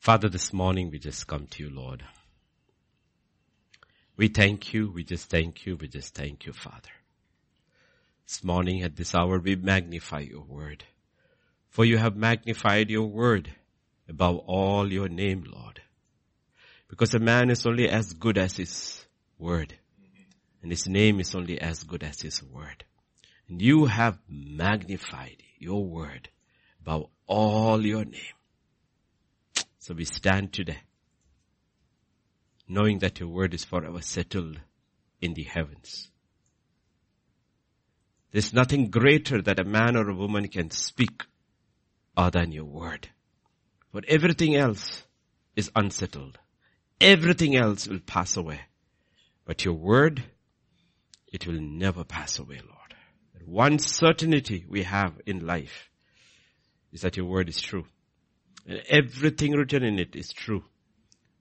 Father, this morning we just come to you, Lord. We thank you, we just thank you, we just thank you, Father. This morning at this hour we magnify your word. For you have magnified your word above all your name, Lord. Because a man is only as good as his word. And his name is only as good as his word. And you have magnified your word above all your name. So we stand today, knowing that your word is forever settled in the heavens. There's nothing greater that a man or a woman can speak other than your word. But everything else is unsettled. Everything else will pass away. But your word, it will never pass away, Lord. One certainty we have in life is that your word is true. And everything written in it is true.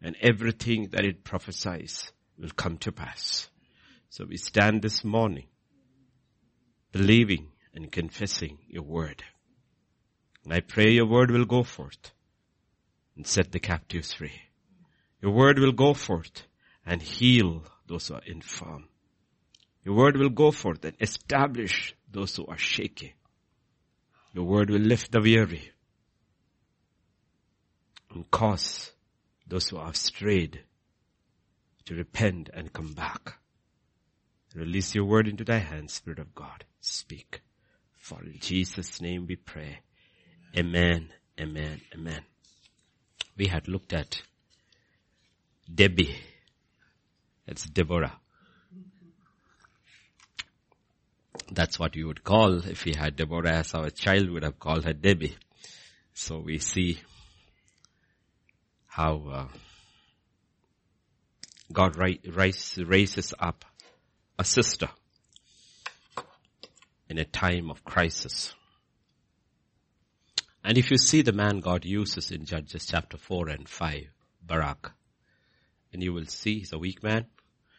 And everything that it prophesies will come to pass. So we stand this morning believing and confessing your word. And I pray your word will go forth and set the captives free. Your word will go forth and heal those who are infirm. Your word will go forth and establish those who are shaky. Your word will lift the weary and cause those who have strayed to repent and come back. Release your word into thy hands, Spirit of God. Speak. For in Jesus' name we pray. Amen, amen, amen. We had looked at Debbie. That's Deborah. That's what we would call, if we had Deborah as our child, we would have called her Debbie. So we see how God raises up a sister in a time of crisis. And if you see the man God uses in Judges chapter 4 and 5, Barak, and you will see he's a weak man,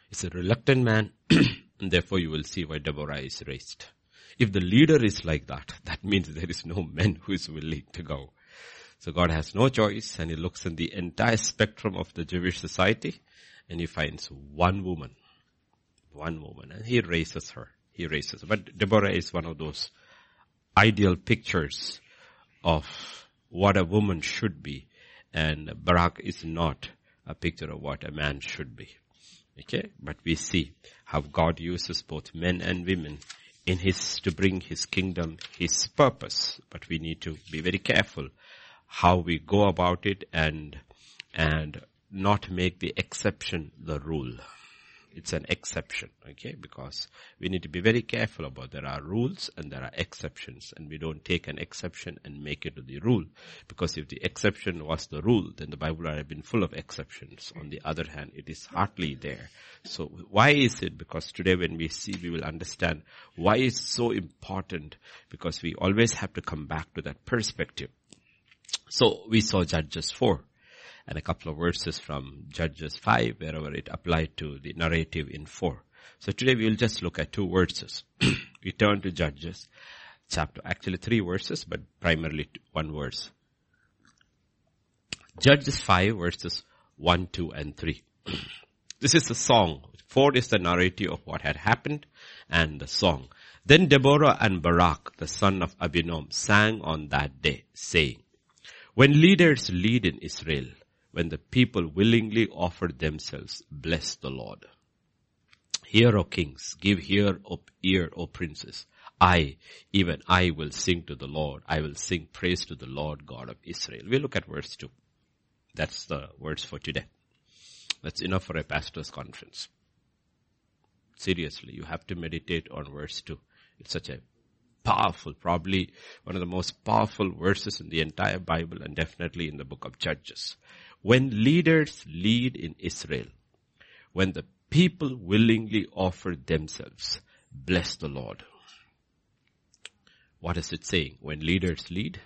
he's a reluctant man, and therefore you will see why Deborah is raised. If the leader is like that, that means there is no man who is willing to go. So God has no choice, and he looks in the entire spectrum of the Jewish society, and he finds one woman, and he raises her. But Deborah is one of those ideal pictures of what a woman should be, and Barak is not a picture of what a man should be. Okay? But we see how God uses both men and women in his, to bring his kingdom, his purpose. But we need to be very careful how we go about it and not make the exception the rule. It's an exception, okay? Because we need to be very careful about there are rules and there are exceptions, and we don't take an exception and make it to the rule. Because if the exception was the rule, then the Bible would have been full of exceptions. On the other hand, it is hardly there. So why is it? Because today when we see, we will understand why it's so important, because we always have to come back to that perspective. So we saw Judges 4 and a couple of verses from Judges 5, wherever it applied to the narrative in 4. So today we will just look at two verses. We turn to Judges chapter, actually three verses, but primarily one verse. Judges 5 verses 1, 2, and 3. This is the song. 4 is the narrative of what had happened and the song. Then Deborah and Barak, the son of Abinoam, sang on that day, saying, when leaders lead in Israel, when the people willingly offer themselves, bless the Lord. Hear, O kings, give ear, O princes. I, even I, will sing to the Lord. I will sing praise to the Lord God of Israel. We look at verse 2. That's the words for today. That's enough for a pastor's conference. Seriously, you have to meditate on verse 2. It's such a powerful, probably one of the most powerful verses in the entire Bible, and definitely in the book of Judges. When leaders lead in Israel, when the people willingly offer themselves, bless the Lord. What is it saying? When leaders lead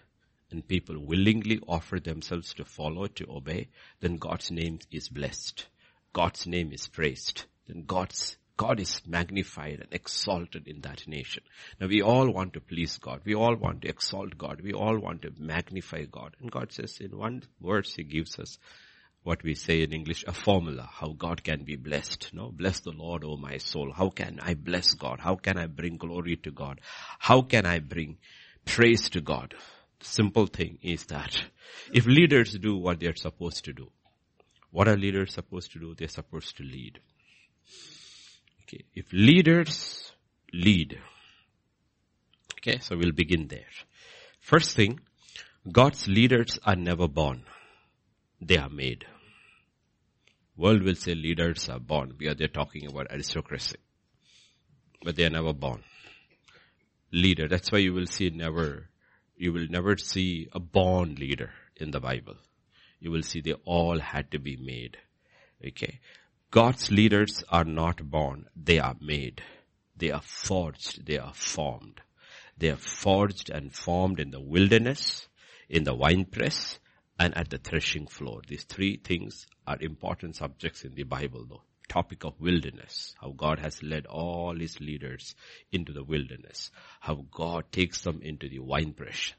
and people willingly offer themselves to follow, to obey, then God's name is blessed. God's name is praised. Then God's God is magnified and exalted in that nation. Now we all want to please God. We all want to exalt God. We all want to magnify God. And God says in one verse He gives us what we say in English, a formula, how God can be blessed. No, bless the Lord, O my soul. How can I bless God? How can I bring glory to God? How can I bring praise to God? The simple thing is that if leaders do what they're supposed to do, what are leaders supposed to do? They're supposed to lead. Okay, if leaders lead. Okay, so we'll begin there. First thing, God's leaders are never born. They are made. World will say leaders are born because they're talking about aristocracy. But they are never born. Leader. That's why you will never see a born leader in the Bible. You will see they all had to be made. Okay. God's leaders are not born. They are made. They are forged. They are formed. They are forged and formed in the wilderness, in the winepress, and at the threshing floor. These three things are important subjects in the Bible, though. Topic of wilderness, how God has led all His leaders into the wilderness, how God takes them into the winepress,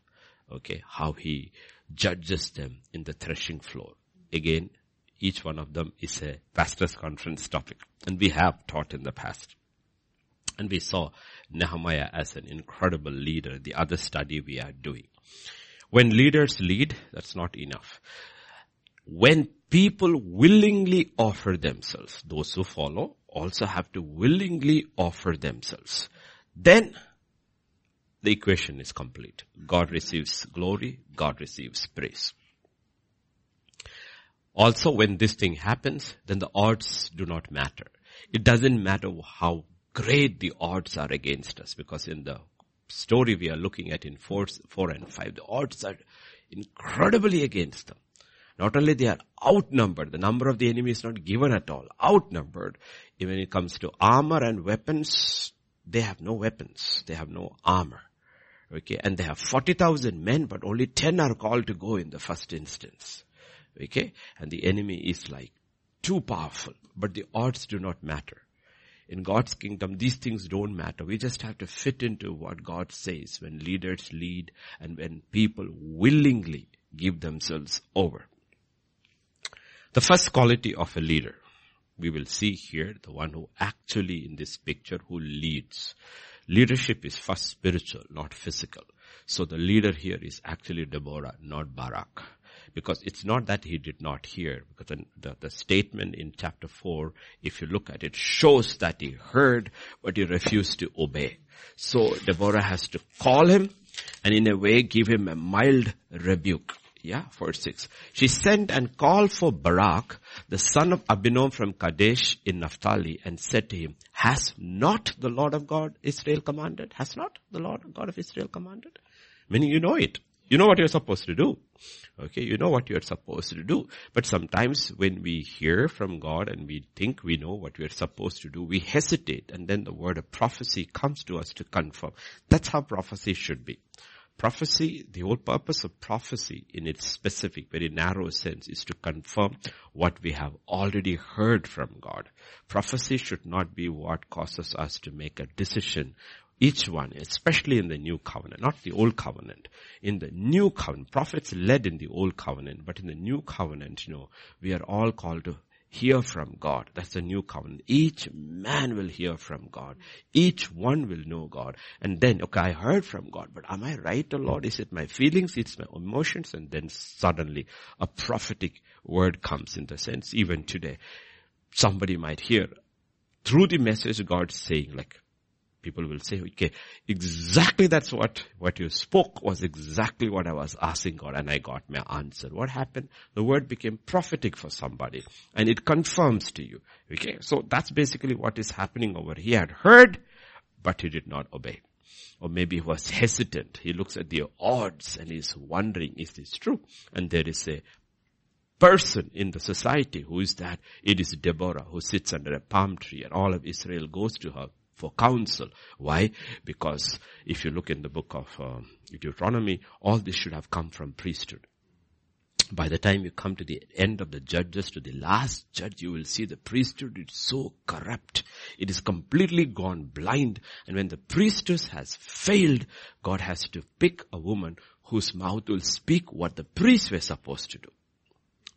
okay, how He judges them in the threshing floor. Again, each one of them is a pastor's conference topic, and we have taught in the past. And we saw Nehemiah as an incredible leader, the other study we are doing. When leaders lead, that's not enough. When people willingly offer themselves, those who follow also have to willingly offer themselves. Then the equation is complete. God receives glory, God receives praise. Also, when this thing happens, then the odds do not matter. It doesn't matter how great the odds are against us, because in the story we are looking at in 4 and 5, the odds are incredibly against them. Not only they are outnumbered, the number of the enemy is not given at all, outnumbered. Even when it comes to armor and weapons, they have no weapons, they have no armor. Okay, and they have 40,000 men, but only 10 are called to go in the first instance. Okay, and the enemy is like too powerful, but the odds do not matter. In God's kingdom, these things don't matter. We just have to fit into what God says when leaders lead and when people willingly give themselves over. The first quality of a leader, we will see here, the one who actually in this picture who leads. Leadership is first spiritual, not physical. So the leader here is actually Deborah, not Barak. Because it's not that he did not hear. Because the statement in chapter 4, if you look at it, shows that he heard, but he refused to obey. So Deborah has to call him and in a way give him a mild rebuke. Yeah, verse 6. She sent and called for Barak, the son of Abinoam from Kadesh in Naphtali, and said to him, has not the Lord of God Israel commanded? Has not the Lord God of Israel commanded? Meaning you know it. You know what you're supposed to do. Okay, you know what you're supposed to do. But sometimes when we hear from God and we think we know what we're supposed to do, we hesitate, and then the word of prophecy comes to us to confirm. That's how prophecy should be. Prophecy, the whole purpose of prophecy in its specific, very narrow sense, is to confirm what we have already heard from God. Prophecy should not be what causes us to make a decision. Each one, especially in the new covenant, not the old covenant. In the new covenant, prophets led in the old covenant, but in the new covenant, we are all called to hear from God. That's the new covenant. Each man will hear from God. Each one will know God. And then, okay, I heard from God, but am I right, O Lord? Is it my feelings? It's my emotions? And then suddenly a prophetic word comes in the sense, even today, somebody might hear through the message God saying, like, people will say, okay, exactly that's what you spoke was exactly what I was asking God, and I got my answer. What happened? The word became prophetic for somebody and it confirms to you. Okay, so that's basically what is happening over. He had heard, but he did not obey. Or maybe he was hesitant. He looks at the odds and he's wondering, is this true? And there is a person in the society who is that. It is Deborah who sits under a palm tree and all of Israel goes to her for counsel. Why? Because if you look in the book of Deuteronomy, all this should have come from priesthood. By the time you come to the end of the Judges, to the last judge, you will see the priesthood is so corrupt. It is completely gone blind. And when the priestess has failed, God has to pick a woman whose mouth will speak what the priests were supposed to do.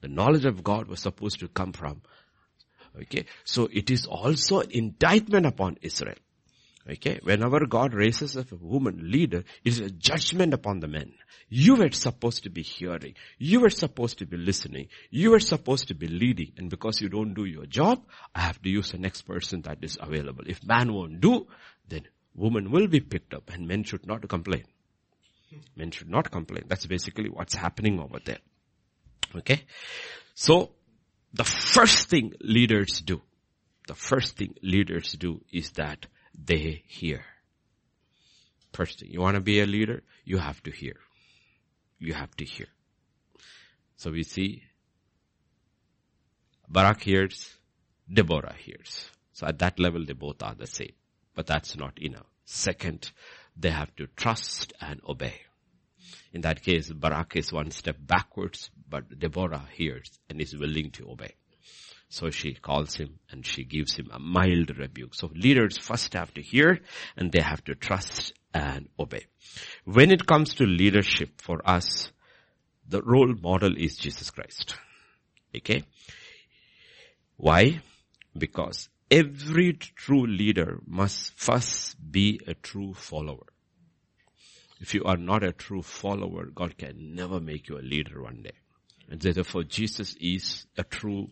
The knowledge of God was supposed to come from. Okay. So it is also an indictment upon Israel. Okay. Whenever God raises a woman leader, it is a judgment upon the men. You were supposed to be hearing. You were supposed to be listening. You were supposed to be leading. And because you don't do your job, I have to use the next person that is available. If man won't do, then woman will be picked up and men should not complain. Men should not complain. That's basically what's happening over there. Okay. So the first thing leaders do is that they hear. First thing, you want to be a leader, you have to hear. You have to hear. So we see Barak hears, Deborah hears. So at that level, they both are the same. But that's not enough. Second, they have to trust and obey. In that case, Barak is one step backwards, but Deborah hears and is willing to obey. So she calls him and she gives him a mild rebuke. So leaders first have to hear and they have to trust and obey. When it comes to leadership for us, the role model is Jesus Christ. Okay? Why? Because every true leader must first be a true follower. If you are not a true follower, God can never make you a leader one day. And therefore, Jesus is a true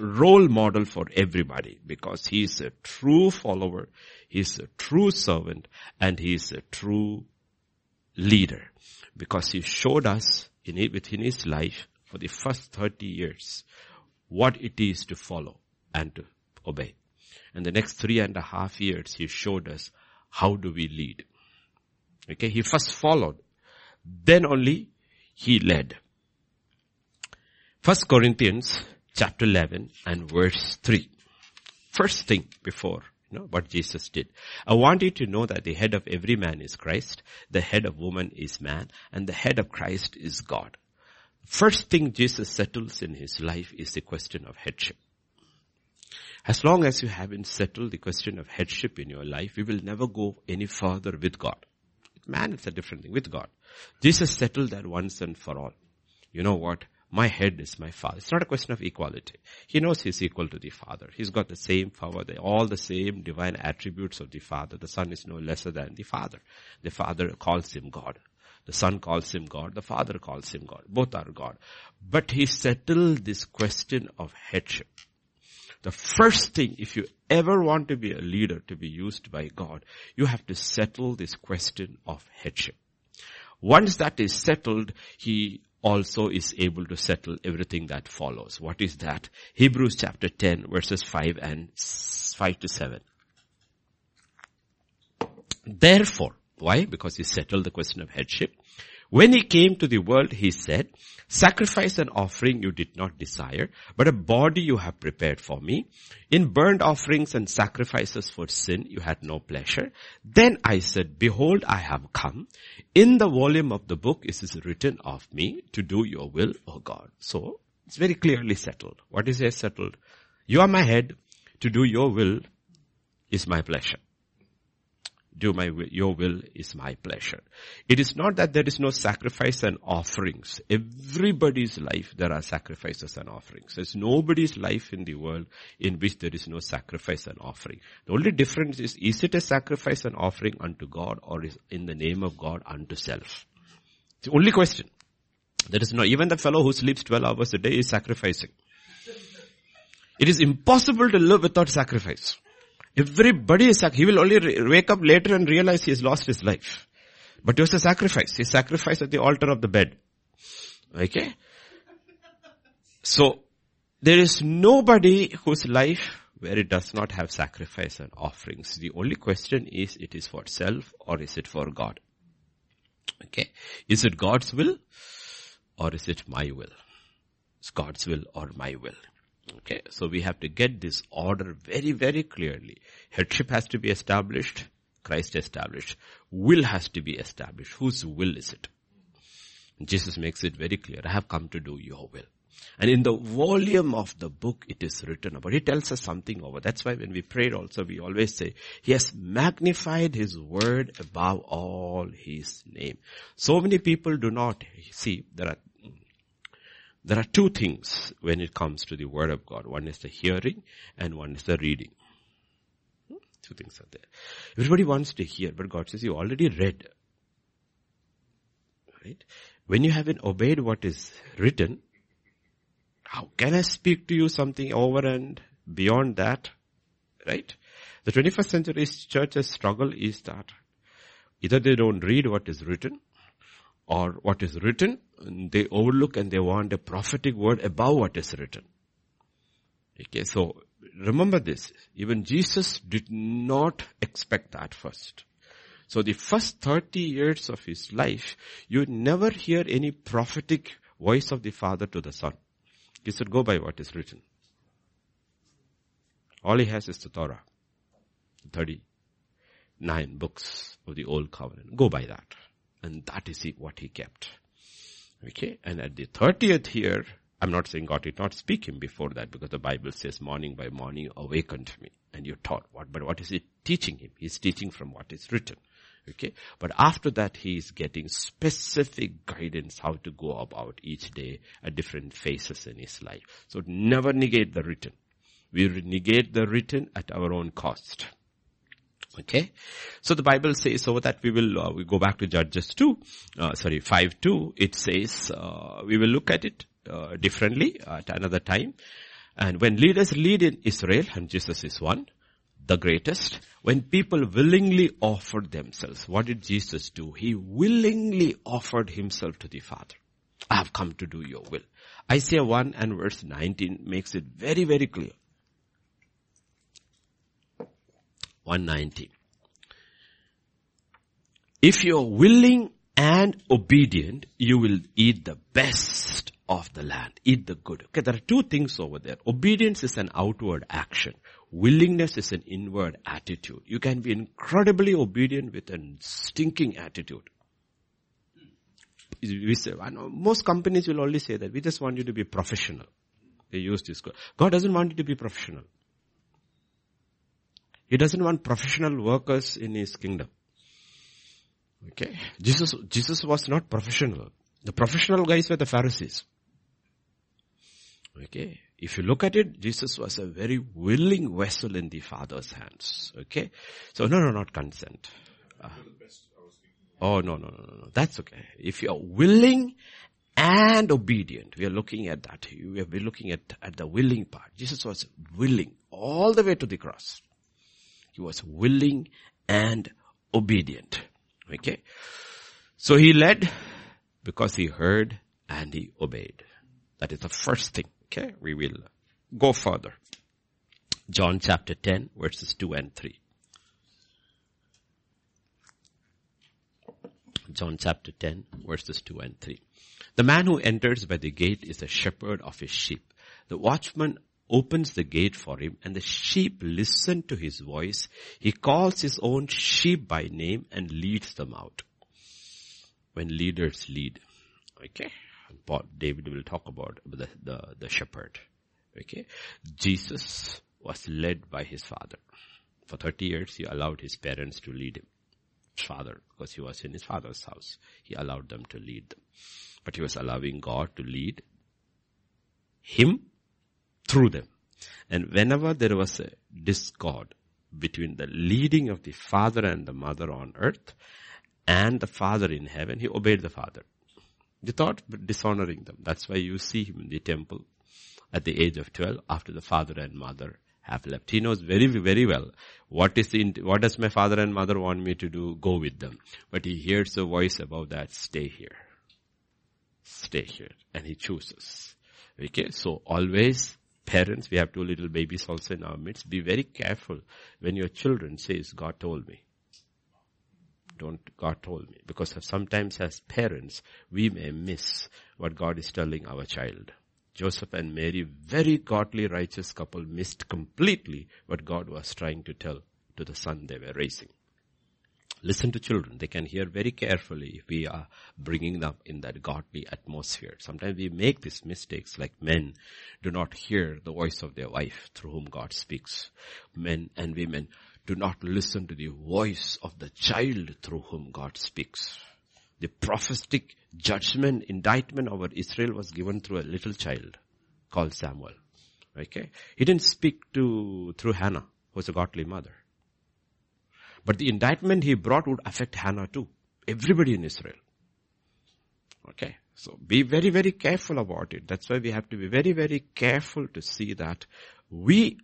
role model for everybody because he is a true follower, he is a true servant, and he is a true leader. Because he showed us within his life for the first 30 years what it is to follow and to obey. And the next 3.5 years, he showed us how do we lead. Okay, he first followed, then only he led. First Corinthians chapter 11 and verse 3. First thing before, what Jesus did. I want you to know that the head of every man is Christ, the head of woman is man, and the head of Christ is God. First thing Jesus settles in his life is the question of headship. As long as you haven't settled the question of headship in your life, we will never go any further with God. Man, it's a different thing with God. Jesus settled that once and for all. You know what? My head is my Father. It's not a question of equality. He knows he's equal to the Father. He's got the same power, all the same divine attributes of the Father. The Son is no lesser than the Father. The Father calls him God. The Son calls him God. The Father calls him God. Both are God. But he settled this question of headship. The first thing, if you ever want to be a leader, to be used by God, you have to settle this question of headship. Once that is settled, he also is able to settle everything that follows. What is that? Hebrews chapter 10, verses 5 to 7. Therefore, why? Because he settled the question of headship. When he came to the world, he said, sacrifice and offering you did not desire, but a body you have prepared for me. In burnt offerings and sacrifices for sin, you had no pleasure. Then I said, behold, I have come. In the volume of the book, it is written of me to do your will, O God. So, it's very clearly settled. What is it settled? You are my head. To do your will is my pleasure. Your will is my pleasure. It is not that there is no sacrifice and offerings. Everybody's life, there are sacrifices and offerings. There's nobody's life in the world in which there is no sacrifice and offering. The only difference is it a sacrifice and offering unto God or is in the name of God unto self? It's the only question. There is no, even the fellow who sleeps 12 hours a day is sacrificing. It is impossible to live without sacrifice. Everybody is, he will only wake up later and realize he has lost his life. But it was a sacrifice. He sacrificed at the altar of the bed. Okay? So, there is nobody whose life where it does not have sacrifice and offerings. The only question is, it is for self or is it for God? Okay? Is it God's will or is it my will? It's God's will or my will. Okay, so we have to get this order very, very clearly. Headship has to be established, Christ established. Will has to be established. Whose will is it? Jesus makes it very clear, I have come to do your will. And in the volume of the book, it is written about. He tells us something over. That's why when we prayed also, we always say, he has magnified his word above all his name. So many people do not see. There are two things when it comes to the word of God. One is the hearing and one is the reading. Two things are there. Everybody wants to hear, but God says you already read. Right? When you haven't obeyed what is written, how can I speak to you something over and beyond that? Right? The 21st century church's struggle is that either they don't read what is written, or what is written, they overlook and they want a prophetic word above what is written. Okay, so remember this. Even Jesus did not expect that first. So the first 30 years of his life, you never hear any prophetic voice of the Father to the Son. He said, go by what is written. All he has is the Torah. 39 books of the Old Covenant. Go by that. And that is what he kept. Okay. And at the 30th year, I'm not saying God did not speak him before that, because the Bible says morning by morning awakened me. And you taught what? But what is he teaching him? He's teaching from what is written. Okay. But after that, he is getting specific guidance how to go about each day at different phases in his life. So never negate the written. We negate the written at our own cost. Okay. So the Bible says, so that we go back to Judges 5:2. It says, we will look at it differently at another time. And when leaders lead in Israel, and Jesus is one, the greatest, when people willingly offer themselves, what did Jesus do? He willingly offered himself to the Father. I have come to do your will. Isaiah 1 and verse 19 makes it very, very clear. 119. If you are willing and obedient, you will eat the best of the land. Eat the good. Okay, there are two things over there. Obedience is an outward action. Willingness is an inward attitude. You can be incredibly obedient with a stinking attitude. We say, most companies will only say that. We just want you to be professional. They use this. God doesn't want you to be professional. He doesn't want professional workers in his kingdom. Okay. Jesus was not professional. The professional guys were the Pharisees. Okay. If you look at it, Jesus was a very willing vessel in the Father's hands. Okay. So not consent. No. That's okay. If you are willing and obedient, we are looking at that. We are looking at the willing part. Jesus was willing all the way to the cross. He was willing and obedient. Okay. So he led because he heard and he obeyed. That is the first thing. Okay, we will go further. John chapter 10, verses 2 and 3. John chapter 10, verses 2 and 3. The man who enters by the gate is a shepherd of his sheep. The watchman opens the gate for him, and the sheep listen to his voice. He calls his own sheep by name and leads them out. When leaders lead. Okay. David will talk about the shepherd. Okay. Jesus was led by his father. For 30 years, he allowed his parents to lead him. His father, because he was in his father's house. He allowed them to lead them. But he was allowing God to lead him through them. And whenever there was a discord between the leading of the father and the mother on earth and the father in heaven, he obeyed the father. Without dishonoring them. That's why you see him in the temple at the age of 12 after the father and mother have left. He knows very, very well what does my father and mother want me to do? Go with them. But he hears a voice above that, stay here. Stay here. And he chooses. Okay, so always parents, we have two little babies also in our midst. Be very careful when your children says, God told me. God told me. Because sometimes as parents, we may miss what God is telling our child. Joseph and Mary, very godly, righteous couple, missed completely what God was trying to tell to the son they were raising. Listen to children. They can hear very carefully if we are bringing them in that godly atmosphere. Sometimes we make these mistakes, like men do not hear the voice of their wife through whom God speaks. Men and women do not listen to the voice of the child through whom God speaks. The prophetic judgment, indictment over Israel was given through a little child called Samuel. Okay? He didn't speak through Hannah, who was a godly mother. But the indictment he brought would affect Hannah too. Everybody in Israel. Okay. So be very, very careful about it. That's why we have to be very, very careful to see that we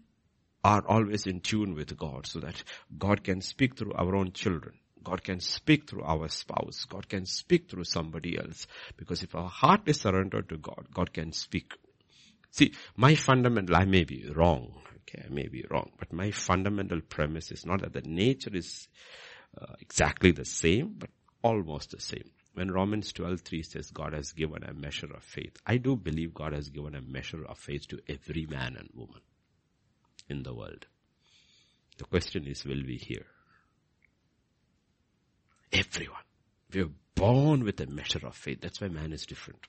are always in tune with God, so that God can speak through our own children. God can speak through our spouse. God can speak through somebody else. Because if our heart is surrendered to God, God can speak. See, my fundamental, I may be wrong. Okay, I may be wrong. But my fundamental premise is not that the nature is exactly the same, but almost the same. When Romans 12:3 says God has given a measure of faith, I do believe God has given a measure of faith to every man and woman in the world. The question is, will we hear? Everyone. We are born with a measure of faith. That's why man is different.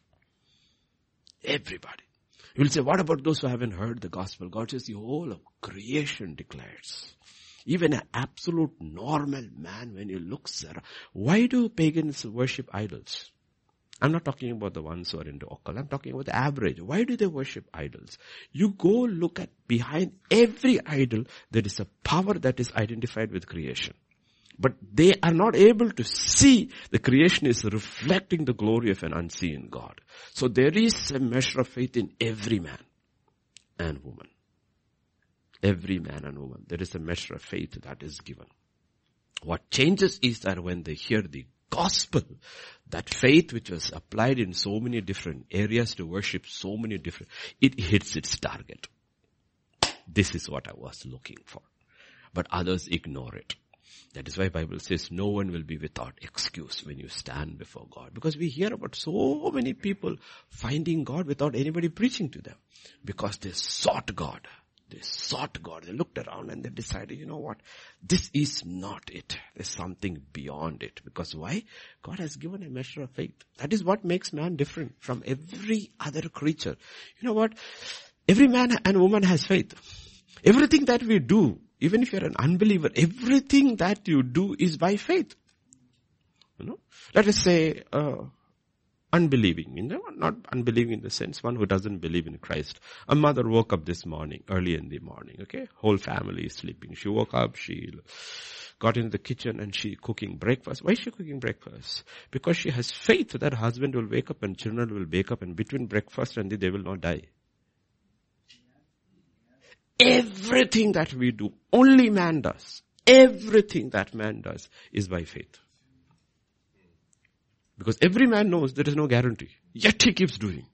Everybody. You will say, what about those who haven't heard the gospel? God says the whole of creation declares. Even an absolute normal man, when you look, Sarah, why do pagans worship idols? I'm not talking about the ones who are into occult. I'm talking about the average. Why do they worship idols? You go look at behind every idol, there is a power that is identified with creation. But they are not able to see the creation is reflecting the glory of an unseen God. So there is a measure of faith in every man and woman. Every man and woman. There is a measure of faith that is given. What changes is that when they hear the gospel, that faith which was applied in so many different areas to worship so many different, it hits its target. This is what I was looking for. But others ignore it. That is why Bible says no one will be without excuse when you stand before God. Because we hear about so many people finding God without anybody preaching to them. Because they sought God. They sought God. They looked around and they decided, you know what? This is not it. There's something beyond it. Because why? God has given a measure of faith. That is what makes man different from every other creature. You know what? Every man and woman has faith. Everything that we do, even if you're an unbeliever, everything that you do is by faith. You know, let us say unbelieving. You know, not unbelieving in the sense one who doesn't believe in Christ. A mother woke up this morning, early in the morning. Okay, whole family is sleeping. She woke up. She got into the kitchen and she cooking breakfast. Why is she cooking breakfast? Because she has faith that husband will wake up and children will wake up, and between breakfast and they will not die. Everything that we do, only man does. Everything that man does is by faith. Because every man knows there is no guarantee. Yet he keeps doing.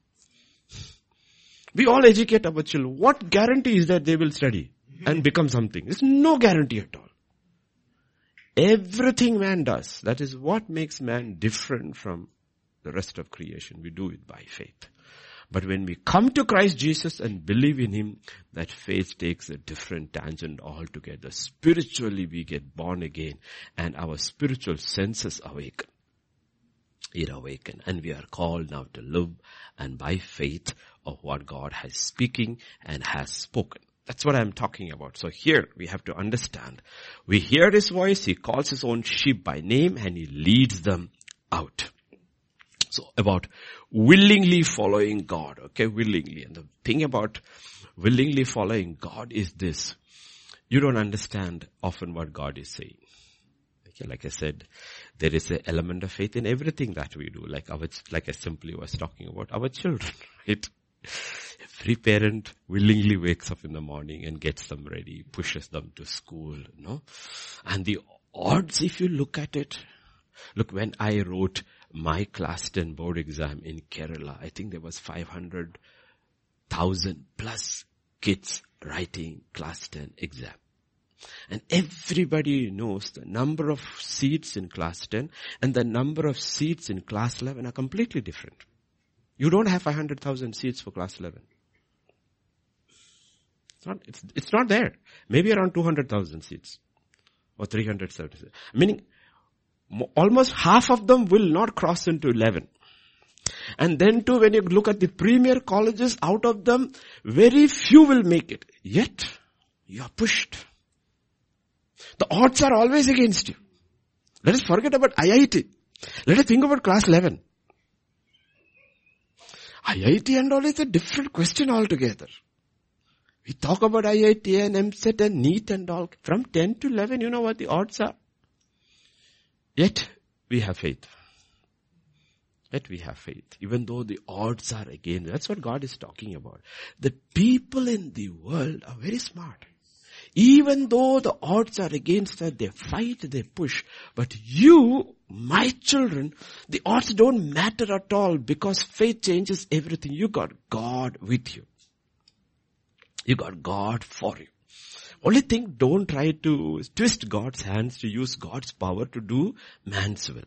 We all educate our children. What guarantee is that they will study and become something? There's no guarantee at all. Everything man does, that is what makes man different from the rest of creation. We do it by faith. But when we come to Christ Jesus and believe in Him, that faith takes a different tangent altogether. Spiritually, we get born again and our spiritual senses awaken. It awakens. And we are called now to live and by faith of what God has speaking and has spoken. That's what I'm talking about. So here we have to understand. We hear His voice. He calls His own sheep by name and He leads them out. So about willingly following God, okay, willingly. And the thing about willingly following God is this. You don't understand often what God is saying. Okay, like I said, there is an element of faith in everything that we do, like I simply was talking about our children, right? Every parent willingly wakes up in the morning and gets them ready, pushes them to school, you know. And the odds, if you look at it, look, when I wrote my class 10 board exam in Kerala, I think there was 500,000 plus kids writing class 10 exam. And everybody knows the number of seats in class 10 and the number of seats in class 11 are completely different. You don't have 500,000 seats for class 11. It's not there. Maybe around 200,000 seats or 370. Meaning, almost half of them will not cross into 11. And then too, when you look at the premier colleges, out of them, very few will make it. Yet, you are pushed. The odds are always against you. Let us forget about IIT. Let us think about class 11. IIT and all is a different question altogether. We talk about IIT and MCET and NEET and all. From 10 to 11, you know what the odds are. Yet, we have faith. Even though the odds are against. That's what God is talking about. The people in the world are very smart. Even though the odds are against her, they fight, they push. But you, my children, the odds don't matter at all because faith changes everything. You got God with you. You got God for you. Only thing, don't try to twist God's hands to use God's power to do man's will.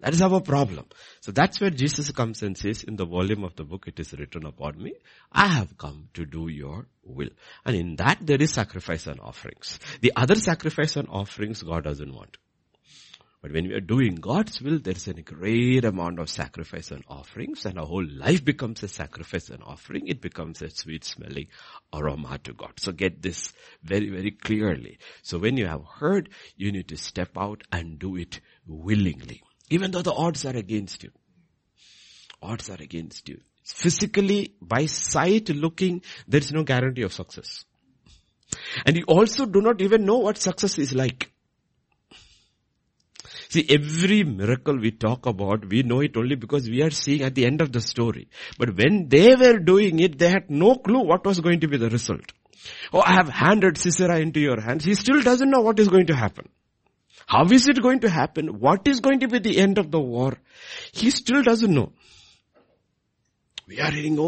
That is our problem. So that's where Jesus comes and says, in the volume of the book, it is written upon me, I have come to do your will. And in that there is sacrifice and offerings. The other sacrifice and offerings God doesn't want. But when we are doing God's will, there is a great amount of sacrifice and offerings, and our whole life becomes a sacrifice and offering. It becomes a sweet-smelling aroma to God. So get this very, very clearly. So when you have heard, you need to step out and do it willingly. Even though the odds are against you. Physically, by sight looking, there is no guarantee of success. And you also do not even know what success is like. See, every miracle we talk about, we know it only because we are seeing at the end of the story. But when they were doing it, they had no clue what was going to be the result. Oh, I have handed Sisera into your hands. He still doesn't know what is going to happen. How is it going to happen? What is going to be the end of the war? He still doesn't know. We are hearing,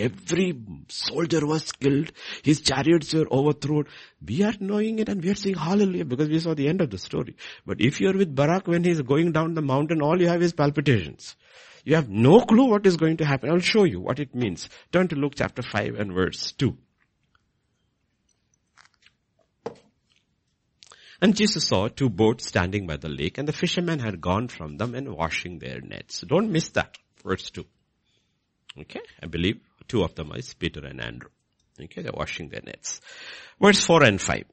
every soldier was killed. His chariots were overthrown. We are knowing it and we are saying hallelujah because we saw the end of the story. But if you are with Barak when he is going down the mountain, all you have is palpitations. You have no clue what is going to happen. I will show you what it means. Turn to Luke chapter 5 and verse 2. And Jesus saw two boats standing by the lake, and the fishermen had gone from them and washing their nets. So don't miss that. Verse 2. Okay? I believe two of them is Peter and Andrew. Okay? They're washing their nets. Verse 4 and 5.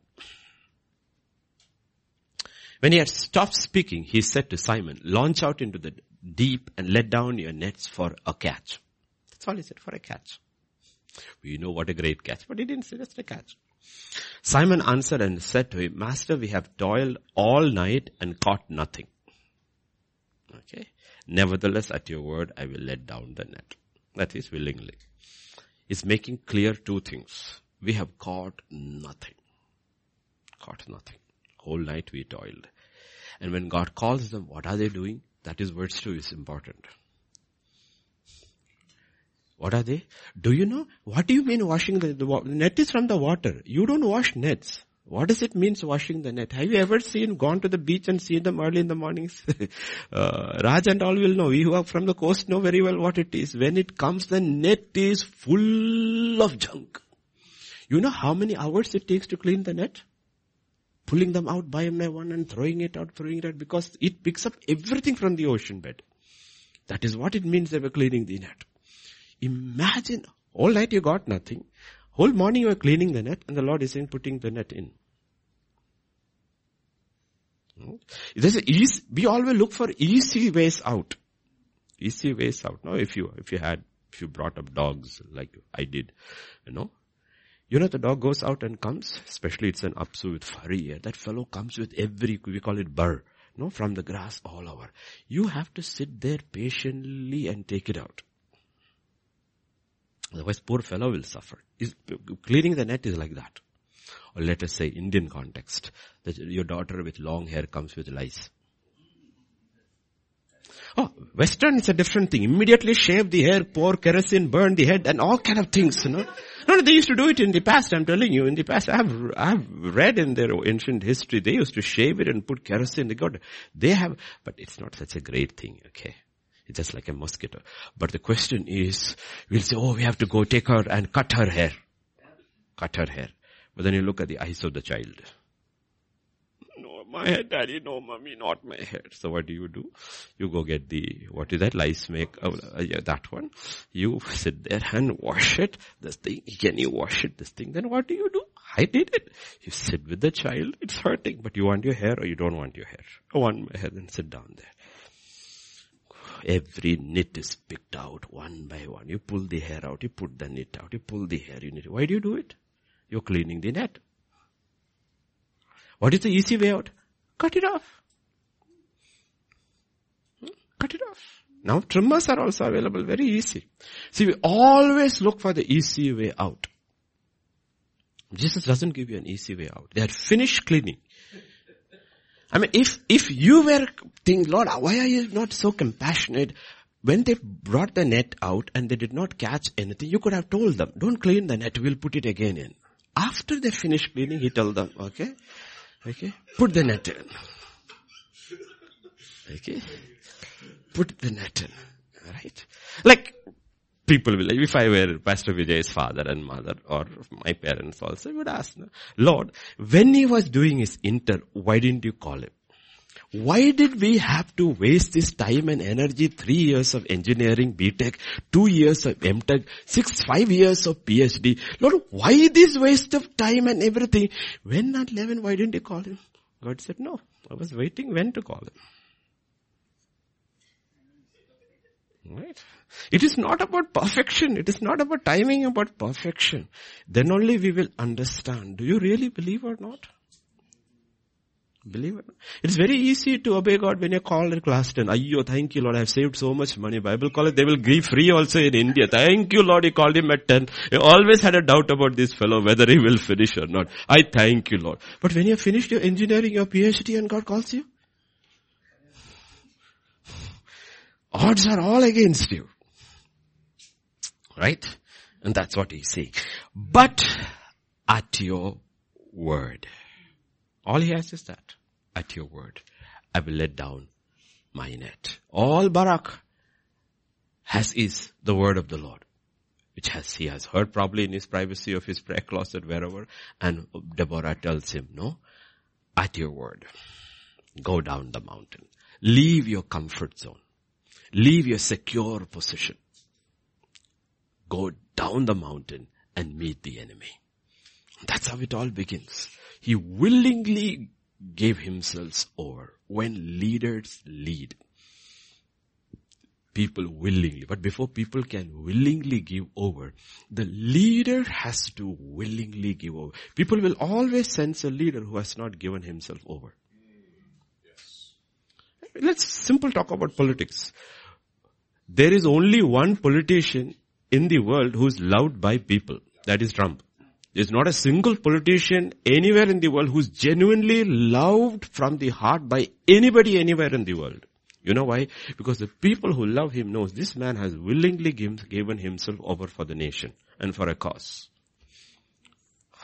When he had stopped speaking, he said to Simon, launch out into the deep and let down your nets for a catch. That's all he said, for a catch. We know what a great catch, but he didn't say just a catch. Simon answered and said to him, Master, we have toiled all night and caught nothing. Okay. Nevertheless, at your word, I will let down the net. That is willingly. It's making clear two things. We have caught nothing. Whole night we toiled. And when God calls them, what are they doing? That is verse 2 is important. What are they? Do you know? What do you mean washing the net is from the water. You don't wash nets. What does it mean washing the net? Have you ever gone to the beach and seen them early in the mornings? Raj and all will know. We who are from the coast know very well what it is. When it comes, the net is full of junk. You know how many hours it takes to clean the net? Pulling them out by one and throwing it out because it picks up everything from the ocean bed. That is what it means they were cleaning the net. Imagine, all night you got nothing. Whole morning you were cleaning the net and the Lord is saying, putting the net in. We always look for easy ways out. Now, if you brought up dogs like I did, you know, the dog goes out and comes, especially it's an apsu with furry hair. That fellow comes with we call it burr, from the grass all over. You have to sit there patiently and take it out. Otherwise, poor fellow will suffer. Cleaning the net is like that. Or let us say, Indian context, that your daughter with long hair comes with lice. Western is a different thing. Immediately shave the hair, pour kerosene, burn the head, and all kind of things, No, they used to do it in the past. I'm telling you, in the past, I've read in their ancient history, they used to shave it and put kerosene. But it's not such a great thing, okay? It's just like a mosquito. But the question is, we'll say, we have to go take her and cut her hair. But then you look at the eyes of the child. No, my head, Daddy, no, Mommy, not my head. So what do? You go get the, what is that, lice make, yeah, that one. You sit there and wash it, this thing. Can you wash it, this thing? Then what do? I did it. You sit with the child, it's hurting, but you want your hair or you don't want your hair. I want my hair, then sit down there. Every knit is picked out one by one. You pull the hair out, you put the knit out, you pull the hair, you knit. Why do you do it? You're cleaning the net. What is the easy way out? Cut it off. Cut it off. Now trimmers are also available, very easy. See, we always look for the easy way out. Jesus doesn't give you an easy way out. They had finished cleaning. I mean, if you were thinking, Lord, why are you not so compassionate? When they brought the net out and they did not catch anything, you could have told them, don't clean the net, we'll put it again in. After they finish cleaning, he told them, okay, put the net in. Okay, put the net in. All right. Like, people will, if I were Pastor Vijay's father and mother, or my parents also, I would ask, Lord, when he was doing his intern, why didn't you call him? Why did we have to waste this time and energy, 3 years of engineering, B.Tech, 2 years of M.Tech, 5 years of PhD? Lord, why this waste of time and everything? When at 11, why didn't you call him? God said, no, I was waiting when to call him. Right? It is not about perfection. It is not about timing, about perfection. Then only we will understand. Do you really believe or not? Believe it. It's very easy to obey God when you're called in class 10. Ayyo, thank you Lord, I have saved so much money. Bible college, they will give free also in India. Thank you Lord, you called him at 10. You always had a doubt about this fellow, whether he will finish or not. I thank you Lord. But when you have finished your engineering, your PhD and God calls you, odds are all against you. Right? And that's what he's saying. But at your word. All he has is that. At your word, I will let down my net. All Barak has is the word of the Lord, which he has heard probably in his privacy of his prayer closet, wherever. And Deborah tells him, no, at your word, go down the mountain. Leave your comfort zone. Leave your secure position. Go down the mountain and meet the enemy. That's how it all begins. He willingly gave himself over. When leaders lead, people willingly. But before people can willingly give over, the leader has to willingly give over. People will always sense a leader who has not given himself over. Yes. Let's simple talk about politics. There is only one politician in the world who is loved by people. That is Trump. There's not a single politician anywhere in the world who's genuinely loved from the heart by anybody anywhere in the world. You know why? Because the people who love him knows this man has willingly given himself over for the nation and for a cause.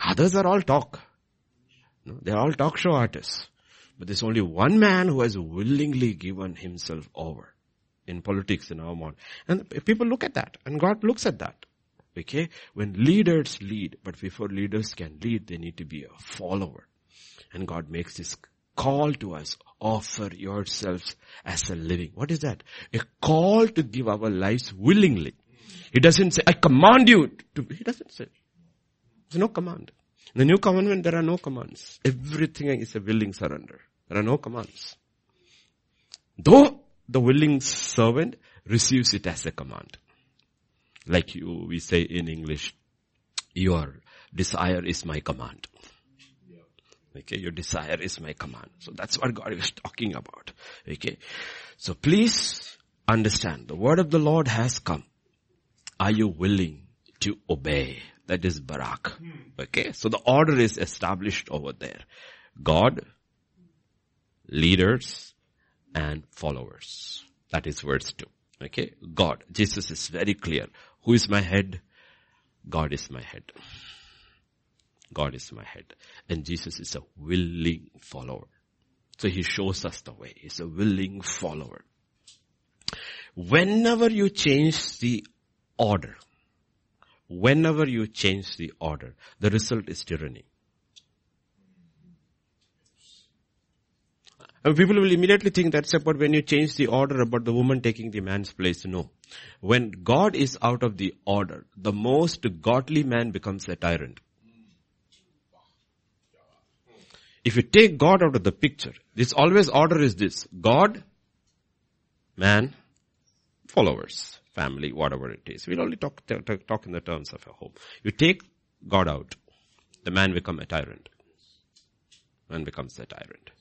Others are all talk. They're all talk show artists. But there's only one man who has willingly given himself over in politics in our modern. And people look at that and God looks at that. Okay, when leaders lead, but before leaders can lead, they need to be a follower. And God makes this call to us, offer yourselves as a living. What is that? A call to give our lives willingly. He doesn't say, I command you to, he doesn't say. There's no command. In the new covenant, there are no commands. Everything is a willing surrender. There are no commands. Though the willing servant receives it as a command. Like you, we say in English, your desire is my command. Okay, your desire is my command. So that's what God is talking about. Okay, so please understand, the word of the Lord has come. Are you willing to obey? That is Barak. Okay, so the order is established over there. God, leaders, and followers. That is verse 2. Okay, God. Jesus is very clear. Who is my head? God is my head. God is my head. And Jesus is a willing follower. So he shows us the way. He's a willing follower. Whenever you change the order, the result is tyranny. People will immediately think that's about when you change the order about the woman taking the man's place. No. When God is out of the order, the most godly man becomes a tyrant. If you take God out of the picture, this always order is this. God, man, followers, family, whatever it is. We'll only talk in the terms of a home. You take God out, the man becomes a tyrant. Man becomes a tyrant.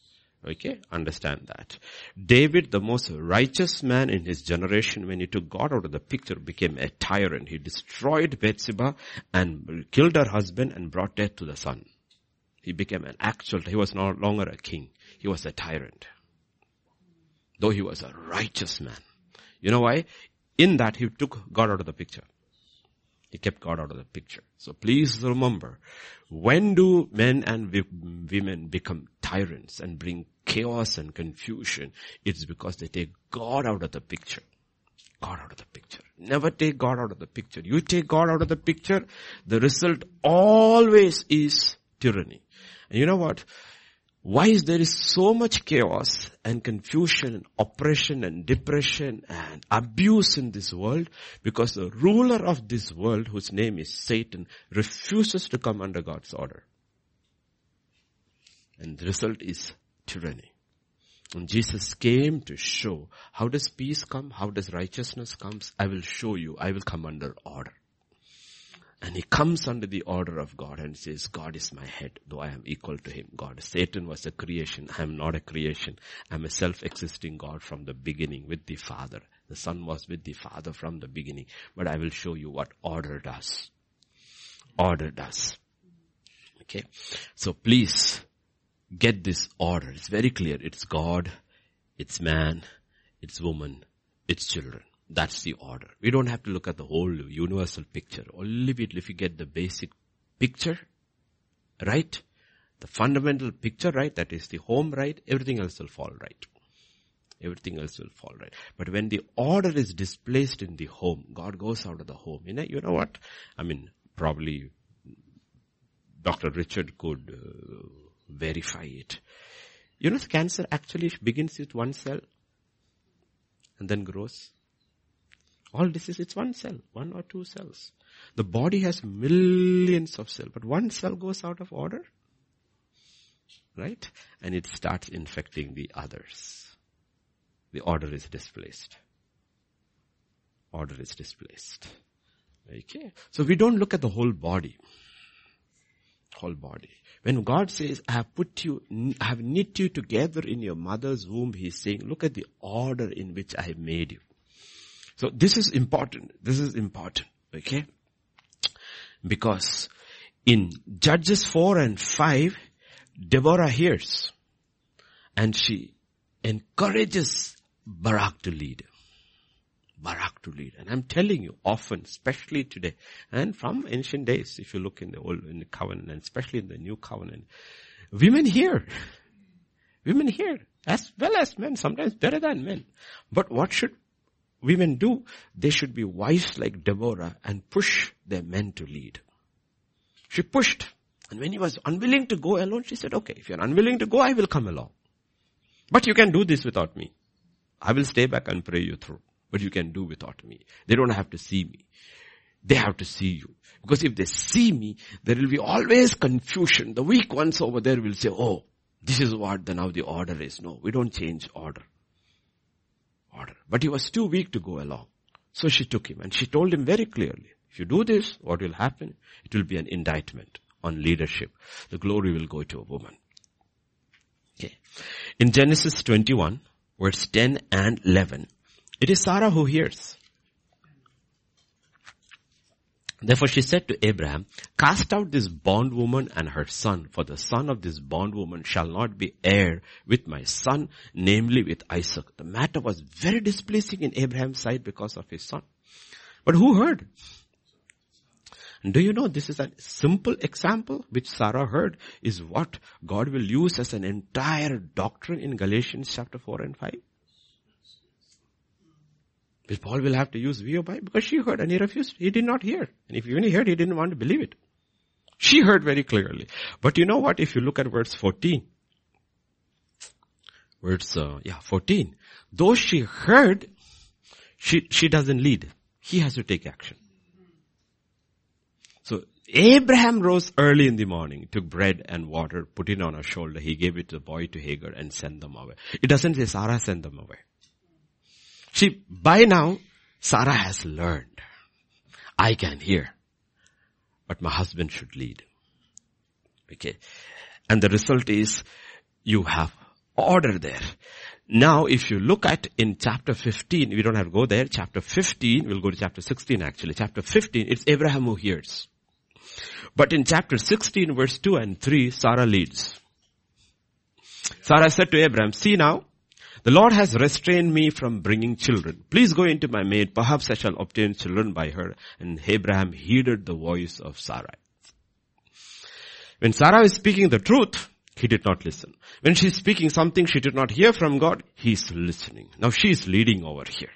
Okay, understand that. David, the most righteous man in his generation, when he took God out of the picture, became a tyrant. He destroyed Bathsheba and killed her husband and brought death to the son. He became an actual, he was no longer a king. He was a tyrant. Though he was a righteous man. You know why? In that he took God out of the picture. He kept God out of the picture. So please remember, when do men and women become tyrants and bring chaos and confusion? It's because they take God out of the picture. God out of the picture. Never take God out of the picture. You take God out of the picture, the result always is tyranny. And you know what? Why is there is so much chaos and confusion and oppression and depression and abuse in this world? Because the ruler of this world, whose name is Satan, refuses to come under God's order. And the result is tyranny. And Jesus came to show, how does peace come? How does righteousness come? I will show you. I will come under order. And he comes under the order of God and says, God is my head, though I am equal to him. God, Satan was a creation. I am not a creation. I am a self-existing God from the beginning with the Father. The Son was with the Father from the beginning. But I will show you what order does. Order does. Okay. So please get this order. It's very clear. It's God, it's man, it's woman, it's children. That's the order. We don't have to look at the whole universal picture. Only if you get the basic picture, right? The fundamental picture, right? That is the home, right? Everything else will fall right. Everything else will fall right. But when the order is displaced in the home, God goes out of the home. You know what? I mean, probably Dr. Richard could verify it. You know, cancer actually begins with one cell and then grows. All disease, it's one cell, one or two cells. The body has millions of cells, but one cell goes out of order, right? And it starts infecting the others. The order is displaced. Order is displaced. Okay. So we don't look at the whole body. Whole body. When God says, I have knit you together in your mother's womb, he's saying, look at the order in which I have made you. So this is important. This is important. Okay? Because in Judges 4 and 5, Deborah hears and she encourages Barak to lead. Barak to lead. And I'm telling you often, especially today, and from ancient days, if you look in the old in the covenant, and especially in the new covenant, women hear. Women hear as well as men, sometimes better than men. But what should women do? They should be wise like Deborah and push their men to lead. She pushed. And when he was unwilling to go alone, she said, okay, if you're unwilling to go, I will come along. But you can do this without me. I will stay back and pray you through. But you can do without me. They don't have to see me. They have to see you. Because if they see me, there will be always confusion. The weak ones over there will say, oh, this is what now the order is. No, we don't change order. But he was too weak to go along. So she took him and she told him very clearly, if you do this, what will happen? It will be an indictment on leadership. The glory will go to a woman. Okay. In Genesis 21, verse 10 and 11, it is Sarah who hears. Therefore she said to Abraham, cast out this bondwoman and her son, for the son of this bondwoman shall not be heir with my son, namely with Isaac. The matter was very displeasing in Abraham's sight because of his son. But who heard? And do you know this is a simple example which Sarah heard is what God will use as an entire doctrine in Galatians chapter 4 and 5? But Paul will have to use we or by because she heard and he refused. He did not hear. And if even he heard, he didn't want to believe it. She heard very clearly. But you know what? If you look at verse 14, verse 14. Though she heard, she doesn't lead. He has to take action. So Abraham rose early in the morning, took bread and water, put it on her shoulder. He gave it to the boy, to Hagar, and sent them away. It doesn't say Sarah sent them away. See, by now, Sarah has learned. I can hear, but my husband should lead. Okay. And the result is you have order there. Now, if you look at in chapter 15, we don't have to go there. Chapter 15, we'll go to chapter 16 actually. Chapter 15, it's Abraham who hears. But in chapter 16, verse 2 and 3, Sarah leads. Sarah said to Abraham, see now, the Lord has restrained me from bringing children. Please go into my maid. Perhaps I shall obtain children by her. And Abraham heeded the voice of Sarah. When Sarah is speaking the truth, he did not listen. When she's speaking something she did not hear from God, he's listening. Now she's leading over here.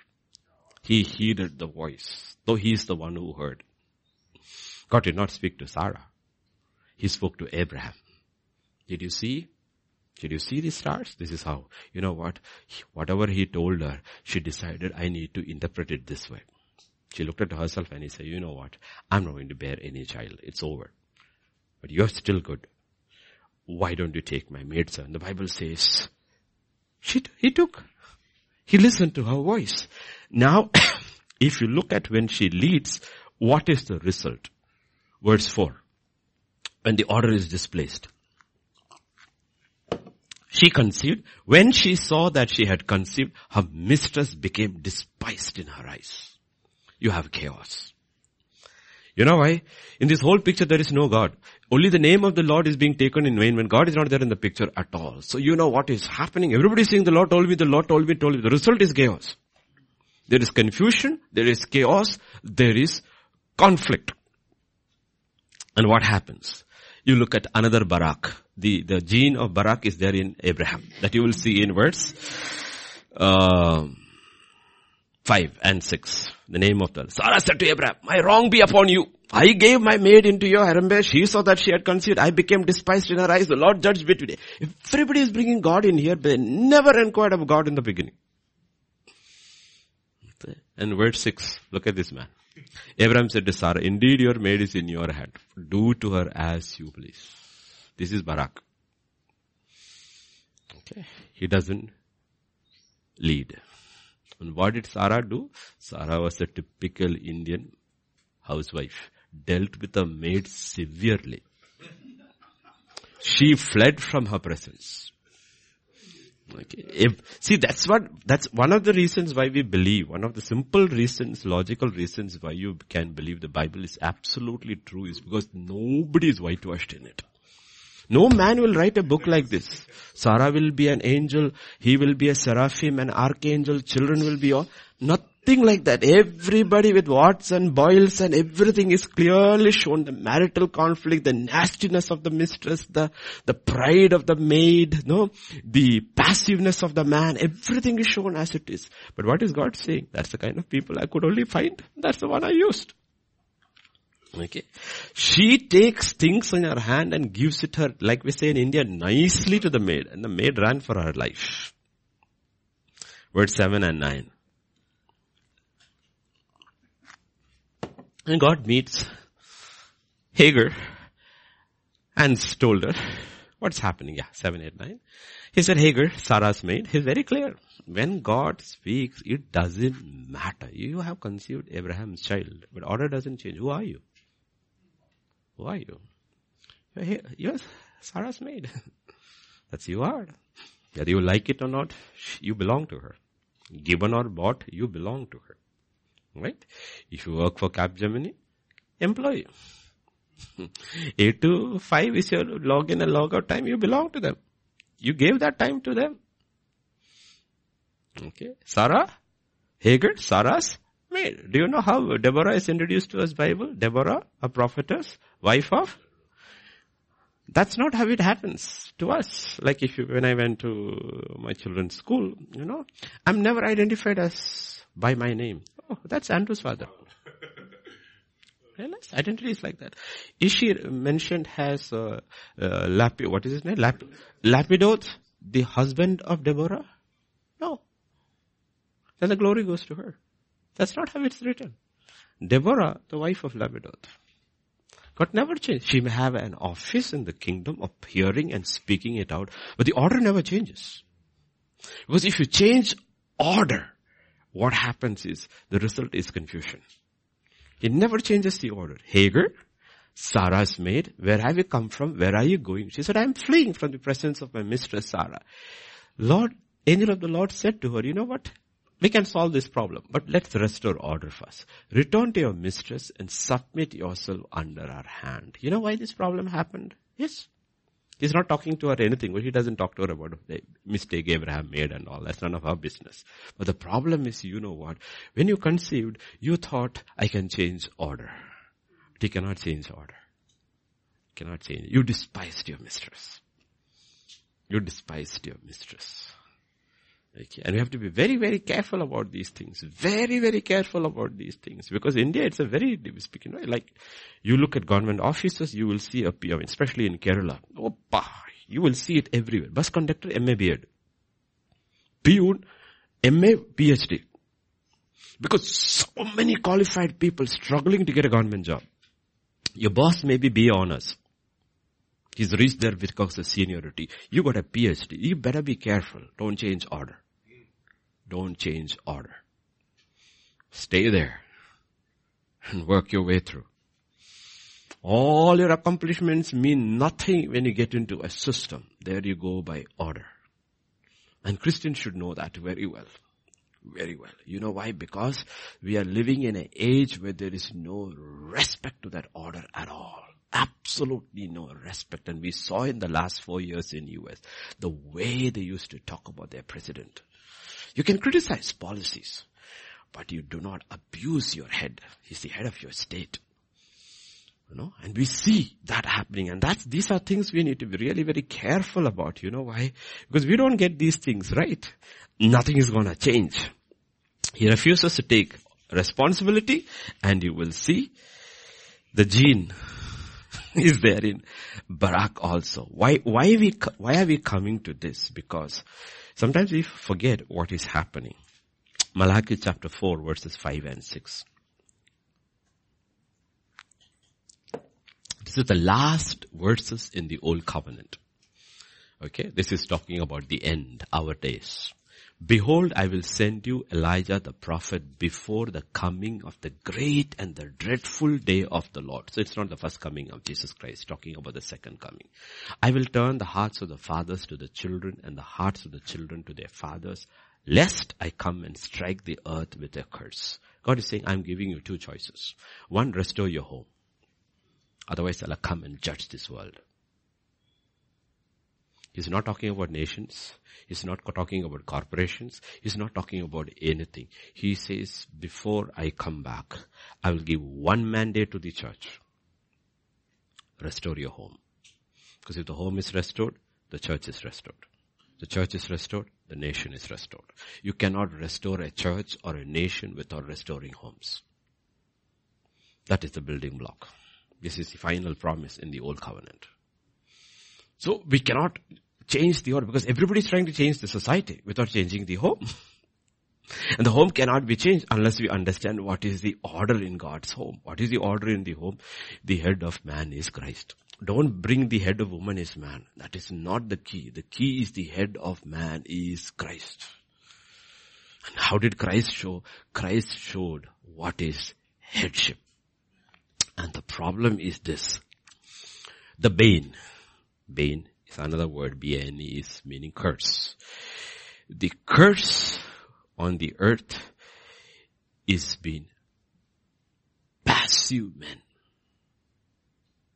He heeded the voice, though he is the one who heard. God did not speak to Sarah. He spoke to Abraham. Did you see? Did you see the stars? This is how, you know what? Whatever he told her, she decided, I need to interpret it this way. She looked at herself and he said, you know what? I'm not going to bear any child. It's over. But you're still good. Why don't you take my maidservant? The Bible says, he listened to her voice. Now, if you look at when she leads, what is the result? Verse 4. When the order is displaced. She conceived. When she saw that she had conceived, her mistress became despised in her eyes. You have chaos. You know why? In this whole picture, there is no God. Only the name of the Lord is being taken in vain when God is not there in the picture at all. So you know what is happening. Everybody is saying, the Lord told me, the Lord told me, told me. The result is chaos. There is confusion. There is chaos. There is conflict. And what happens? You look at another Barak. The gene of Barak is there in Abraham. That you will see in verse 5 and 6. The name of the Sarah said to Abraham, my wrong be upon you. I gave my maid into your arembesh. She saw that she had conceived. I became despised in her eyes. The Lord judged me today. Everybody is bringing God in here, but they never inquired of God in the beginning. And verse 6, look at this man. Abraham said to Sarah, indeed your maid is in your hand. Do to her as you please. This is Barak. Okay. He doesn't lead. And what did Sarah do? Sarah was a typical Indian housewife. Dealt with a maid severely. She fled from her presence. Okay. That's one of the reasons why we believe, one of the simple reasons, logical reasons why you can believe the Bible is absolutely true is because nobody is whitewashed in it. No man will write a book like this. Sarah will be an angel. He will be a seraphim, an archangel. Children will be all. Nothing like that. Everybody with warts and boils and everything is clearly shown. The marital conflict, the nastiness of the mistress, the pride of the maid, no, the passiveness of the man. Everything is shown as it is. But what is God saying? That's the kind of people I could only find. That's the one I used. Okay. She takes things in her hand and gives it her, like we say in India, nicely to the maid. And the maid ran for her life. Verse 7 and 9. And God meets Hagar and told her, what's happening? Yeah, 7, 8, 9. He said, Hagar, Sarah's maid, he's very clear. When God speaks, it doesn't matter. You have conceived Abraham's child, but order doesn't change. Who are you? Who are you? You're Sarah's maid. That's you are. Whether you like it or not, you belong to her. Given or bought, you belong to her. Right? If you work for Capgemini, employee. 8 to 5 is your login and logout time. You belong to them. You gave that time to them. Okay. Sarah, Hagar, Sarah's maid. Do you know how Deborah is introduced to us Bible? Deborah, a prophetess, wife of. That's not how it happens to us. Like when I went to my children's school, you know, I'm never identified as by my name. Oh, that's Andrew's father. Realize? Identity is like that. Is she mentioned as Lapidoth? the husband of Deborah? No. Then the glory goes to her. That's not how it's written. Deborah, the wife of Lapidoth, God never changed. She may have an office in the kingdom of hearing and speaking it out, but the order never changes. Because if you change order, what happens is the result is confusion. It never changes the order. Hagar, Sarah's maid, where have you come from? Where are you going? She said, I'm fleeing from the presence of my mistress Sarah. Lord, angel of the Lord said to her, you know what? We can solve this problem, but let's restore order first. Return to your mistress and submit yourself under our hand. You know why this problem happened? Yes. He's not talking to her anything. Well, he doesn't talk to her about the mistake Abraham made and all. That's none of her business. But the problem is, you know what? When you conceived, you thought, I can change order. But you cannot change order. You cannot change. You despised your mistress. You despised your mistress. Okay. And we have to be very, very careful about these things. Very, very careful about these things. Because India, it's a very, speaking, right? Like, you look at government offices, you will see a PO, especially in Kerala. Oppa! You will see it everywhere. Bus conductor, MA beard. Peon, MA, PhD. Because so many qualified people struggling to get a government job. Your boss may be BA honors. He's reached there because of seniority. You got a PhD. You better be careful. Don't change order. Don't change order. Stay there and work your way through. All your accomplishments mean nothing when you get into a system. There you go by order. And Christians should know that very well. Very well. You know why? Because we are living in an age where there is no respect to that order at all. Absolutely no respect. And we saw in the last 4 years in US, the way they used to talk about their president. You can criticize policies, but you do not abuse your head. He's the head of your state. You know, and we see that happening. And these are things we need to be really very careful about. You know why? Because we don't get these things right. Nothing is going to change. He refuses to take responsibility, and you will see the gene is there in Barak also. Why are we coming to this? Because sometimes we forget what is happening. Malachi chapter 4 verses 5 and 6. This is the last verses in the Old Covenant. Okay, this is talking about the end, our days. Behold, I will send you Elijah the prophet before the coming of the great and the dreadful day of the Lord. So it's not the first coming of Jesus Christ, talking about the second coming. I will turn the hearts of the fathers to the children and the hearts of the children to their fathers, lest I come and strike the earth with a curse. God is saying, I'm giving you two choices. One, restore your home. Otherwise, I'll come and judge this world. He's not talking about nations. He's not talking about corporations. He's not talking about anything. He says, before I come back, I will give one mandate to the church. Restore your home. Because if the home is restored, the church is restored. The church is restored, the nation is restored. You cannot restore a church or a nation without restoring homes. That is the building block. This is the final promise in the Old Covenant. So we cannot change the order because everybody is trying to change the society without changing the home. And the home cannot be changed unless we understand what is the order in God's home. What is the order in the home? The head of man is Christ. Don't bring the head of woman is man. That is not the key. The key is the head of man is Christ. And how did Christ show? Christ showed what is headship. And the problem is this. The bane. Bane is another word. B-A-N-E is meaning curse. The curse on the earth is being passive men.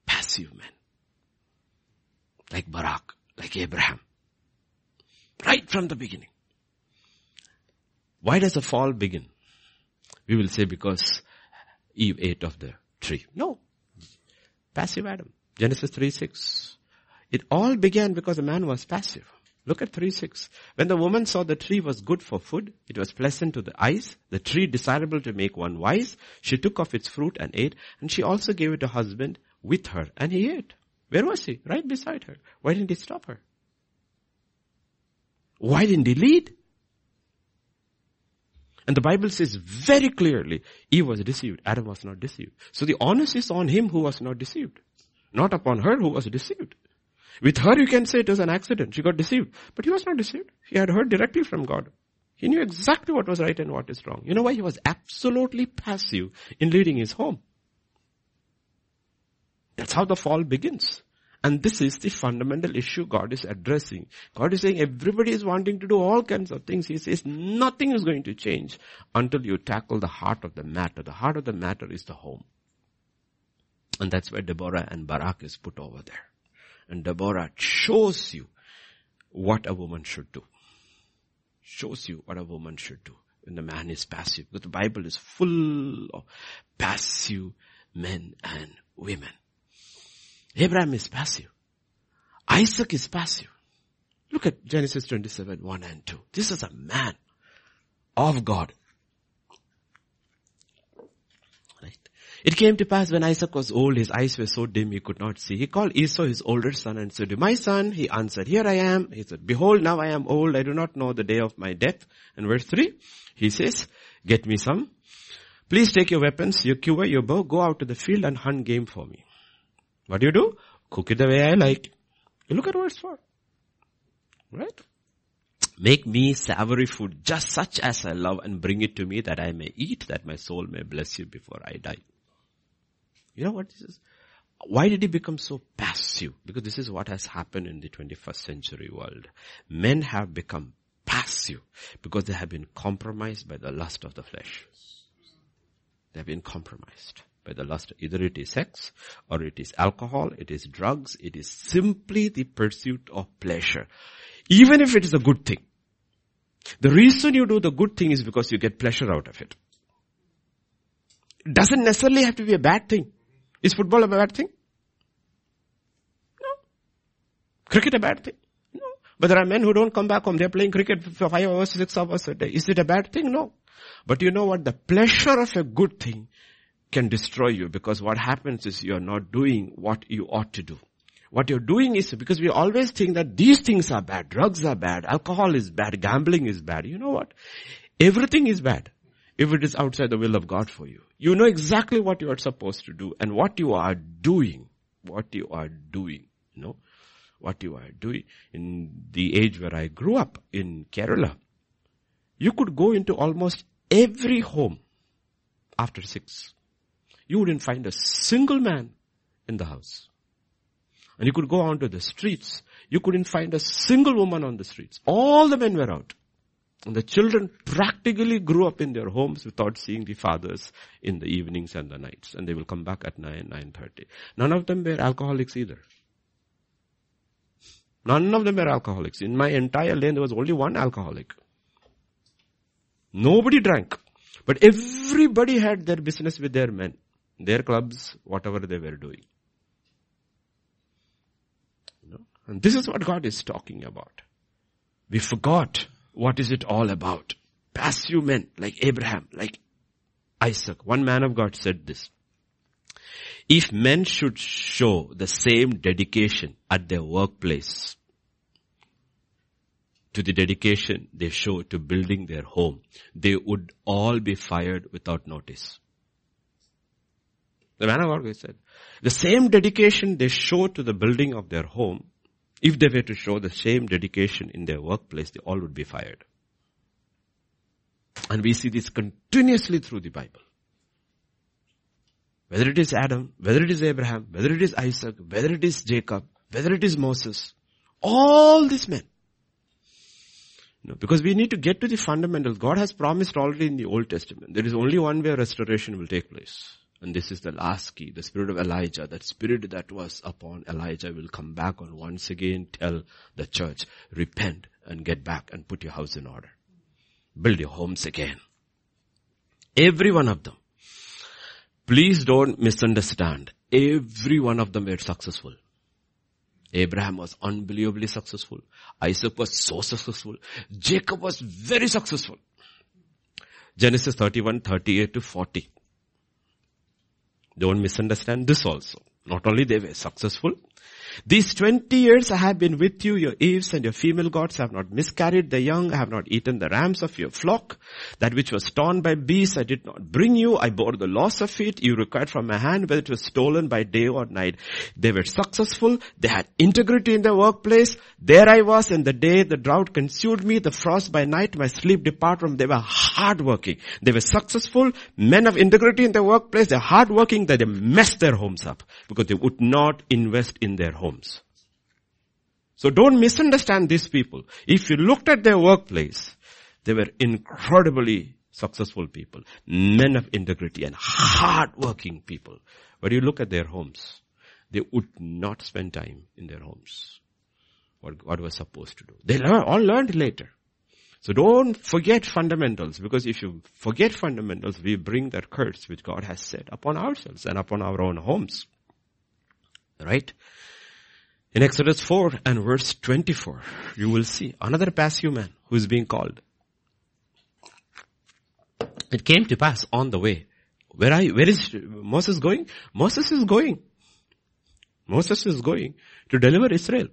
Passive men. Like Barak, like Abraham. Right from the beginning. Why does the fall begin? We will say because Eve ate of the tree. No. Passive Adam. Genesis 3:6. It all began because the man was passive. Look at 3:6. When the woman saw the tree was good for food, it was pleasant to the eyes, the tree desirable to make one wise, she took of its fruit and ate, and she also gave it to husband with her, and he ate. Where was he? Right beside her. Why didn't he stop her? Why didn't he lead? And the Bible says very clearly, Eve was deceived, Adam was not deceived. So the onus is on him who was not deceived, not upon her who was deceived. With her you can say it was an accident, she got deceived. But he was not deceived. He had heard directly from God. He knew exactly what was right and what is wrong. You know why? He was absolutely passive in leading his home. That's how the fall begins. And this is the fundamental issue God is addressing. God is saying everybody is wanting to do all kinds of things. He says nothing is going to change until you tackle the heart of the matter. The heart of the matter is the home. And that's where Deborah and Barak is put over there. And Deborah shows you what a woman should do. Shows you what a woman should do when the man is passive. Because the Bible is full of passive men and women. Abraham is passive. Isaac is passive. Look at Genesis 27, 1 and 2. This is a man of God. Right? It came to pass when Isaac was old, his eyes were so dim he could not see. He called Esau, his older son, and said, "My son," he answered, "Here I am." He said, "Behold, now I am old. I do not know the day of my death." And verse 3, he says, "Get me some. Please take your weapons, your quiver, your bow. Go out to the field and hunt game for me. What do? Cook it the way I like." You look at verse 4. Right? "Make me savory food, just such as I love, and bring it to me that I may eat, that my soul may bless you before I die." You know what this is? Why did he become so passive? Because this is what has happened in the 21st century world. Men have become passive because they have been compromised by the lust of the flesh. They have been compromised by the lust. Either it is sex, or it is alcohol, it is drugs, it is simply the pursuit of pleasure. Even if it is a good thing. The reason you do the good thing is because you get pleasure out of it. It doesn't necessarily have to be a bad thing. Is football a bad thing? No. Cricket a bad thing? No. But there are men who don't come back home. They're playing cricket for 5 hours, 6 hours a day. Is it a bad thing? No. But you know what? The pleasure of a good thing can destroy you, because what happens is you are not doing what you ought to do. What you're doing is, because we always think that these things are bad, drugs are bad, alcohol is bad, gambling is bad. You know what? Everything is bad if it is outside the will of God for you. You know exactly what you are supposed to do and what you are doing, you know, what you are doing. In the age where I grew up in Kerala, you could go into almost every home after 6. You wouldn't find a single man in the house. And you could go onto the streets. You couldn't find a single woman on the streets. All the men were out. And the children practically grew up in their homes without seeing the fathers in the evenings and the nights. And they will come back at 9, 9:30. None of them were alcoholics either. None of them were alcoholics. In my entire lane, there was only one alcoholic. Nobody drank. But everybody had their business with their men, their clubs, whatever they were doing. You know? And this is what God is talking about. We forgot what is it all about. Passive men like Abraham, like Isaac. One man of God said this: "If men should show the same dedication at their workplace to the dedication they show to building their home, they would all be fired without notice." The man of God said, the same dedication they show to the building of their home, if they were to show the same dedication in their workplace, they all would be fired. And we see this continuously through the Bible. Whether it is Adam, whether it is Abraham, whether it is Isaac, whether it is Jacob, whether it is Moses, all these men. No, because we need to get to the fundamentals. God has promised already in the Old Testament. There is only one way restoration will take place. And this is the last key, the spirit of Elijah. That spirit that was upon Elijah will come back and once again tell the church, repent and get back and put your house in order. Build your homes again. Every one of them. Please don't misunderstand. Every one of them were successful. Abraham was unbelievably successful. Isaac was so successful. Jacob was very successful. Genesis 31, 38 to 40. Don't misunderstand this also. Not only they were successful, These 20 years I have been with you, your Eves and your female gods. I have not miscarried the young. I have not eaten the rams of your flock. That which was torn by beasts I did not bring you. I bore the loss of it. You required from my hand whether it was stolen by day or night. They were successful. They had integrity in their workplace. There I was in the day. The drought consumed me. The frost by night. My sleep departed from me. They were hardworking. They were successful. Men of integrity in their workplace. They are hardworking. They messed their homes up because they would not invest in their homes. So don't misunderstand these people. If you looked at their workplace, they were incredibly successful people, men of integrity and hardworking people. But you look at their homes, they would not spend time in their homes. What God was supposed to do. They all learned later. So don't forget fundamentals, because if you forget fundamentals, we bring that curse which God has set upon ourselves and upon our own homes. Right? In Exodus 4 and verse 24, you will see another passive man who is being called. It came to pass on the way. Where is Moses going? Moses is going to deliver Israel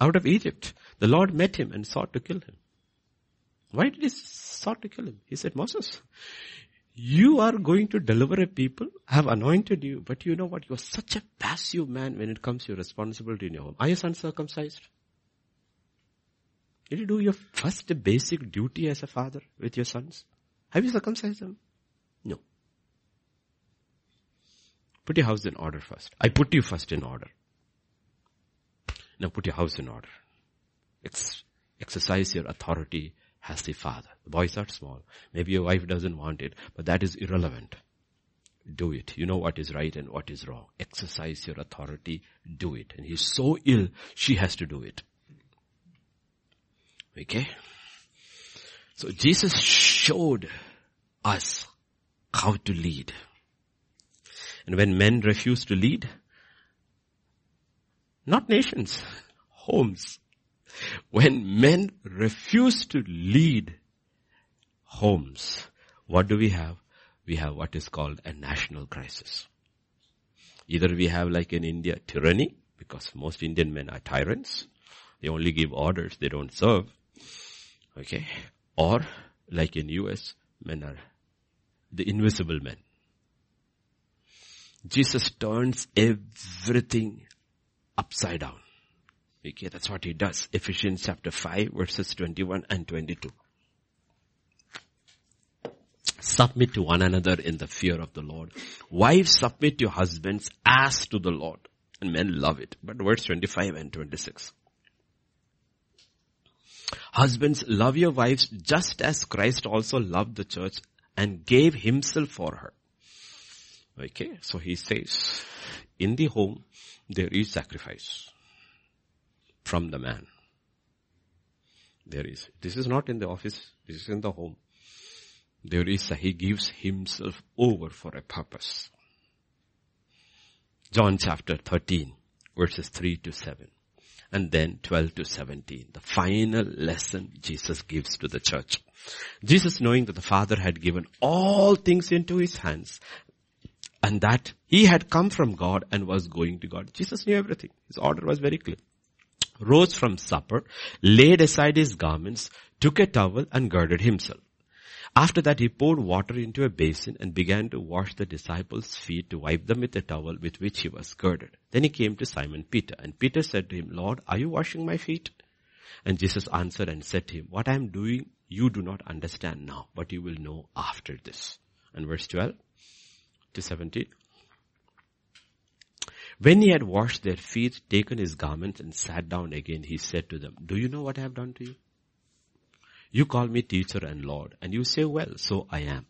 out of Egypt. The Lord met him and sought to kill him. Why did he sought to kill him? He said, Moses, you are going to deliver a people. I have anointed you. But you know what? You are such a passive man when it comes to your responsibility in your home. Are you uncircumcised? Did you do your first basic duty as a father with your sons? Have you circumcised them? No. Put your house in order first. I put you first in order. Now put your house in order. Exercise your authority as the father. The boys are small. Maybe your wife doesn't want it, but that is irrelevant. Do it. You know what is right and what is wrong. Exercise your authority. Do it. And he's so ill, she has to do it. Okay? So Jesus showed us how to lead. And when men refuse to lead, not nations, homes. When men refuse to lead homes, what do we have? We have what is called a national crisis. Either we have, like in India, tyranny, because most Indian men are tyrants. They only give orders, they don't serve. Okay? Or, like in US, men are the invisible men. Jesus turns everything upside down. Okay, that's what he does. Ephesians chapter 5 verses 21 and 22. Submit to one another in the fear of the Lord. Wives, submit your husbands as to the Lord. And men love it. But verse 25 and 26. Husbands, love your wives just as Christ also loved the church and gave himself for her. Okay, so he says, in the home, there is sacrifice. From the man. There is. This is not in the office. This is in the home. There is. He gives himself over for a purpose. John chapter 13 verses 3 to 7. And then 12 to 17. The final lesson Jesus gives to the church. Jesus, knowing that the Father had given all things into his hands, and that he had come from God and was going to God. Jesus knew everything. His order was very clear. Rose from supper, laid aside his garments, took a towel and girded himself. After that he poured water into a basin and began to wash the disciples' feet, to wipe them with the towel with which he was girded. Then he came to Simon Peter, and Peter said to him, Lord, are you washing my feet? And Jesus answered and said to him, what I am doing you do not understand now, but you will know after this. And verse 12 to 17. When he had washed their feet, taken his garments and sat down again, he said to them, do you know what I have done to you? You call me teacher and Lord, and you say, well, so I am.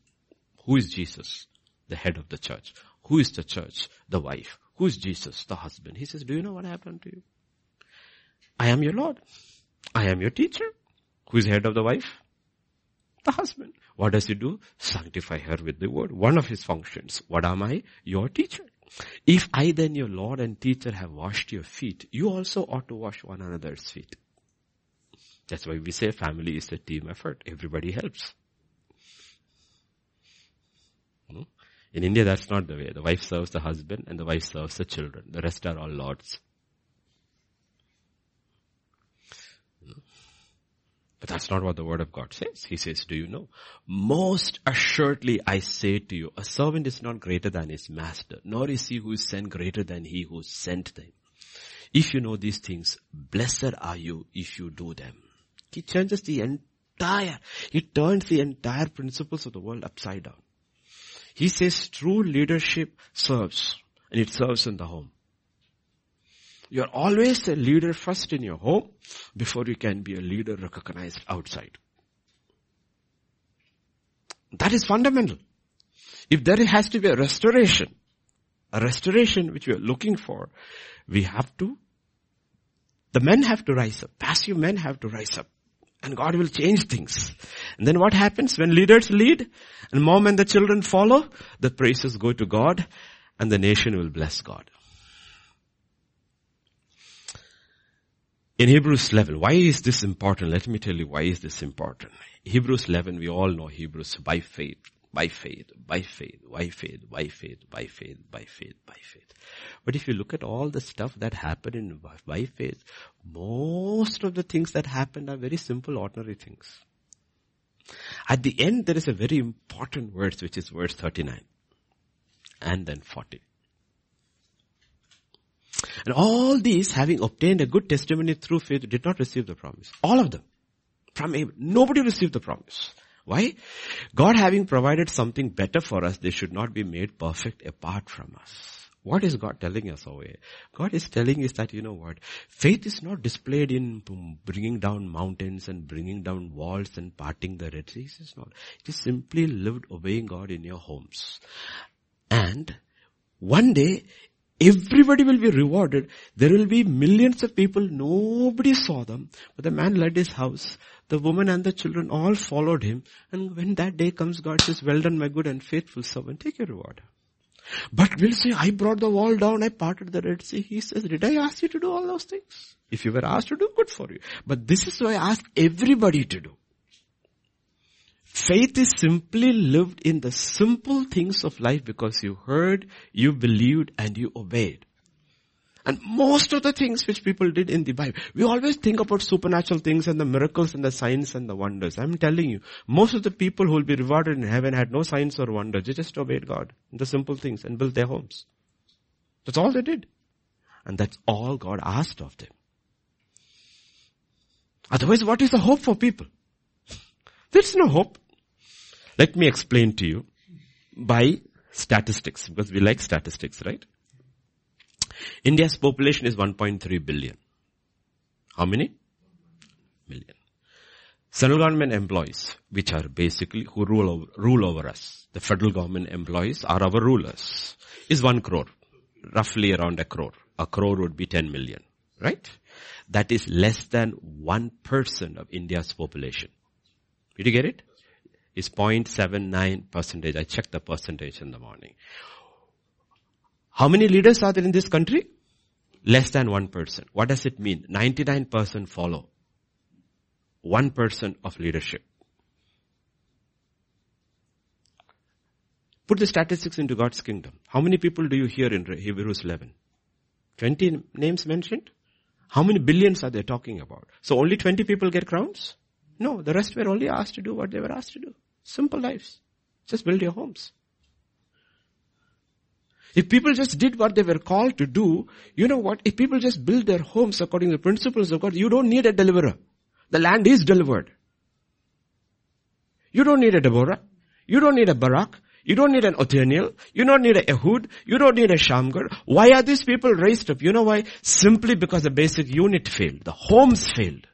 Who is Jesus? The head of the church. Who is the church? The wife. Who is Jesus? The husband. He says, do you know what I have done to you? I am your Lord. I am your teacher. Who is the head of the wife? The husband. What does he do? Sanctify her with the word. One of his functions. What am I? Your teacher. If I then, your Lord and teacher, have washed your feet, you also ought to wash one another's feet. That's why we say family is a team effort. Everybody helps. No? In India, that's not the way. The wife serves the husband and the wife serves the children. The rest are all lords. But that's not what the word of God says. He says, do you know? Most assuredly I say to you, a servant is not greater than his master, nor is he who is sent greater than he who sent them. If you know these things, blessed are you if you do them. He changes the entire, he turns the entire principles of the world upside down. He says true leadership serves, and it serves in the home. You're always a leader first in your home before you can be a leader recognized outside. That is fundamental. If there has to be a restoration which we are looking for, the men have to rise up. Passive men have to rise up. And God will change things. And then what happens? When leaders lead and mom and the children follow, the praises go to God and the nation will bless God. In Hebrews 11, why is this important? Let me tell you why is this important. Hebrews 11, we all know Hebrews, by faith, by faith, by faith, by faith, by faith, by faith, by faith, by faith. But if you look at all the stuff that happened in by faith, most of the things that happened are very simple, ordinary things. At the end, there is a very important verse, which is verse 39 and then 40. And all these, having obtained a good testimony through faith, did not receive the promise. All of them. From Abraham. Nobody received the promise. Why? God having provided something better for us, they should not be made perfect apart from us. What is God telling us away? God is telling us that, you know what? Faith is not displayed in bringing down mountains and bringing down walls and parting the Red Sea. It's not. It is simply lived obeying God in your homes. And one day, everybody will be rewarded. There will be millions of people. Nobody saw them. But the man led his house. The woman and the children all followed him. And when that day comes, God says, well done, my good and faithful servant. Take your reward. But we'll say, I brought the wall down. I parted the Red Sea. He says, did I ask you to do all those things? If you were asked to do, good for you. But this is what I ask everybody to do. Faith is simply lived in the simple things of life because you heard, you believed, and you obeyed. And most of the things which people did in the Bible, we always think about supernatural things and the miracles and the signs and the wonders. I'm telling you, most of the people who will be rewarded in heaven had no signs or wonders. They just obeyed God in the simple things and built their homes. That's all they did. And that's all God asked of them. Otherwise, what is the hope for people? There's no hope. Let me explain to you by statistics, because we like statistics, right? India's population is 1.3 billion. How many? Million. Central government employees, which are basically who rule over us. The federal government employees are our rulers. Is 1 crore. Roughly around 1 crore. 1 crore would be 10 million, right? That is less than 1% of India's population. Did you get it? It's 0.79%. I checked the percentage in the morning. How many leaders are there in this country? Less than 1%. What does it mean? 99% follow. 1% of leadership. Put the statistics into God's kingdom. How many people do you hear in Hebrews 11? 20 names mentioned? How many billions are they talking about? So only 20 people get crowns? No, the rest were only asked to do what they were asked to do. Simple lives. Just build your homes. If people just did what they were called to do, you know what? If people just build their homes according to the principles of God, you don't need a deliverer. The land is delivered. You don't need a Deborah. You don't need a Barak. You don't need an Othniel. You don't need a Ehud. You don't need a Shamgar. Why are these people raised up? You know why? Simply because the basic unit failed. The homes failed.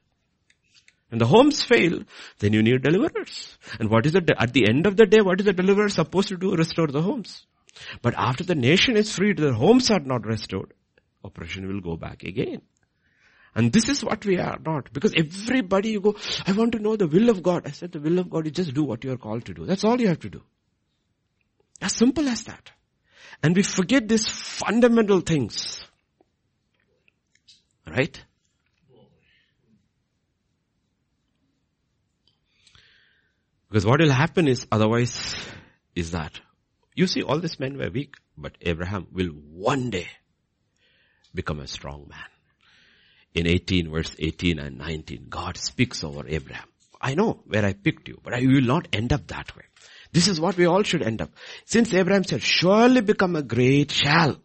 And the homes fail, then you need deliverers. And what is at the end of the day, what is the deliverer supposed to do? Restore the homes. But after the nation is freed, the homes are not restored. Oppression will go back again. And this is what we are not. Because everybody you go, I want to know the will of God. I said the will of God is just do what you are called to do. That's all you have to do. As simple as that. And we forget these fundamental things. Right? Because what will happen is, otherwise, is that, you see, all these men were weak, but Abraham will one day become a strong man. In 18, verse 18 and 19, God speaks over Abraham. I know where I picked you, but you will not end up that way. This is what we all should end up. Since Abraham said, surely become a great shall.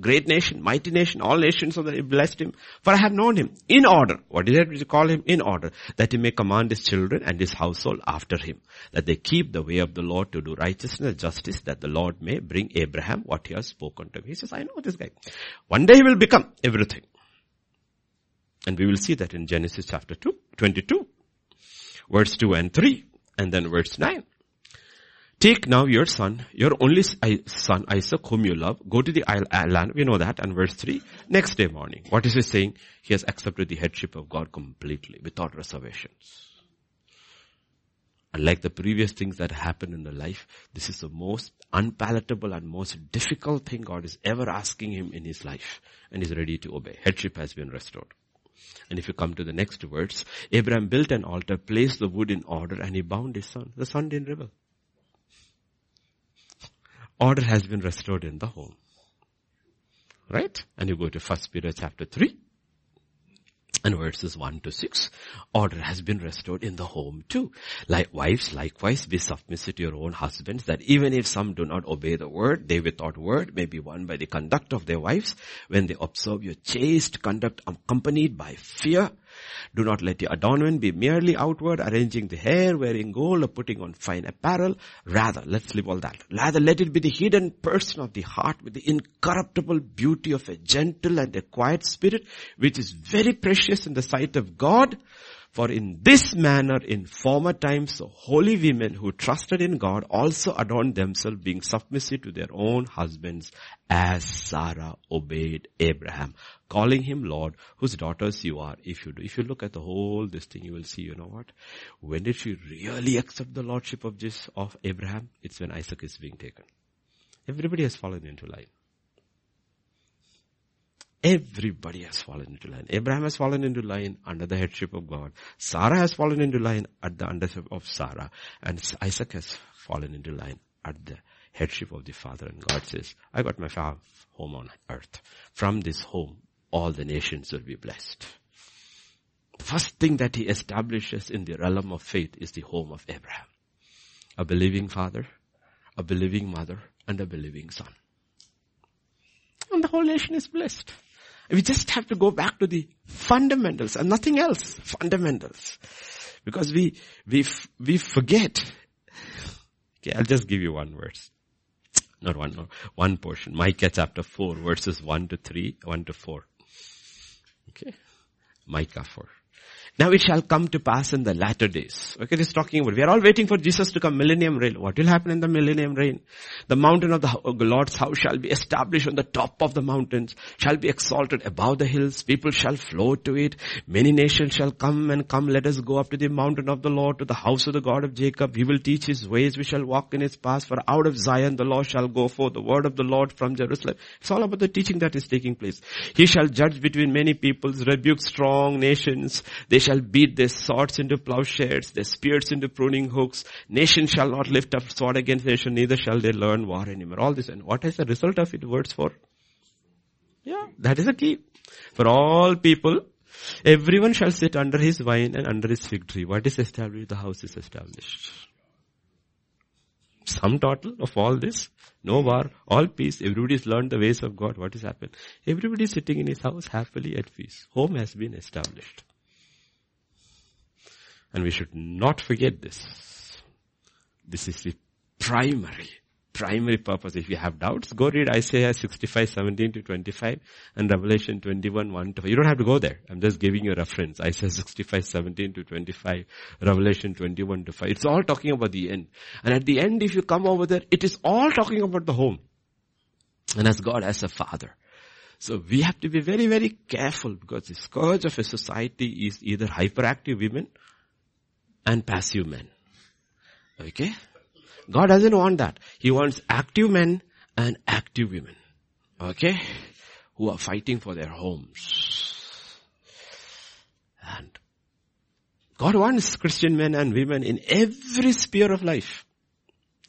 Great nation, mighty nation, all nations of the blessed him. For I have known him in order. What did he call him? In order. That he may command his children and his household after him. That they keep the way of the Lord to do righteousness and justice. That the Lord may bring Abraham what he has spoken to him. He says, I know this guy. One day he will become everything. And we will see that in Genesis chapter 22. Verse 2 and 3. And then verse 9. Take now your son, your only son Isaac, whom you love. Go to the land. We know that. And verse 3, next day morning. What is he saying? He has accepted the headship of God completely, without reservations. Unlike the previous things that happen in the life, this is the most unpalatable and most difficult thing God is ever asking him in his life. And he's ready to obey. Headship has been restored. And if you come to the next words, Abraham built an altar, placed the wood in order, and he bound his son. The son didn't rebel. Order has been restored in the home. Right? And you go to 1 Peter chapter 3 and verses 1 to 6. Order has been restored in the home too. Like wives, likewise, be submissive to your own husbands, that even if some do not obey the word, they without word may be won by the conduct of their wives. When they observe your chaste conduct accompanied by fear, do not let your adornment be merely outward, arranging the hair, wearing gold, or putting on fine apparel. Rather, let's leave all that. Rather, let it be the hidden person of the heart with the incorruptible beauty of a gentle and a quiet spirit, which is very precious in the sight of God. For in this manner, in former times, holy women who trusted in God also adorned themselves, being submissive to their own husbands, as Sarah obeyed Abraham, calling him Lord, whose daughters you are. If you look at the whole this thing, you will see, you know what? When did she really accept the lordship of Abraham? It's when Isaac is being taken. Everybody has fallen into line. Everybody has fallen into line. Abraham has fallen into line under the headship of God. Sarah has fallen into line at the undership of Sarah. And Isaac has fallen into line at the headship of the Father. And God says, I got my home on earth. From this home, all the nations will be blessed. The first thing that he establishes in the realm of faith is the home of Abraham. A believing father, a believing mother, and a believing son. And the whole nation is blessed. We just have to go back to the fundamentals and nothing else. Fundamentals. Because we forget. Okay, I'll just give you one verse. Not one, no, one portion. Micah chapter 4 verses 1 to 4. Okay. Micah 4. Now it shall come to pass in the latter days. Okay, this is talking about, we are all waiting for Jesus to come, millennium reign. What will happen in the millennium reign? The mountain of the Lord's house shall be established on the top of the mountains, shall be exalted above the hills. People shall flow to it. Many nations shall come. Let us go up to the mountain of the Lord, to the house of the God of Jacob. He will teach his ways. We shall walk in his paths. For out of Zion the law shall go forth, the word of the Lord from Jerusalem. It's all about the teaching that is taking place. He shall judge between many peoples, rebuke strong nations. They shall beat their swords into plowshares, their spears into pruning hooks. Nation shall not lift up sword against nation, neither shall they learn war anymore. All this. And what is the result of it? Words for? Yeah, that is a key. For all people, everyone shall sit under his vine and under his fig tree. What is established? The house is established. Sum total of all this, no war, all peace. Everybody's learned the ways of God. What has happened? Everybody's sitting in his house happily at peace. Home has been established. And we should not forget this. This is the primary purpose. If you have doubts, go read Isaiah 65:17-25 and Revelation 21:1-5. You don't have to go there. I'm just giving you a reference. Isaiah 65:17-25, Revelation 21:5. It's all talking about the end. And at the end, if you come over there, it is all talking about the home. And as God, as a father. So we have to be very, very careful, because the scourge of a society is either hyperactive women and passive men. Okay? God doesn't want that. He wants active men and active women. Okay? Who are fighting for their homes. And God wants Christian men and women in every sphere of life.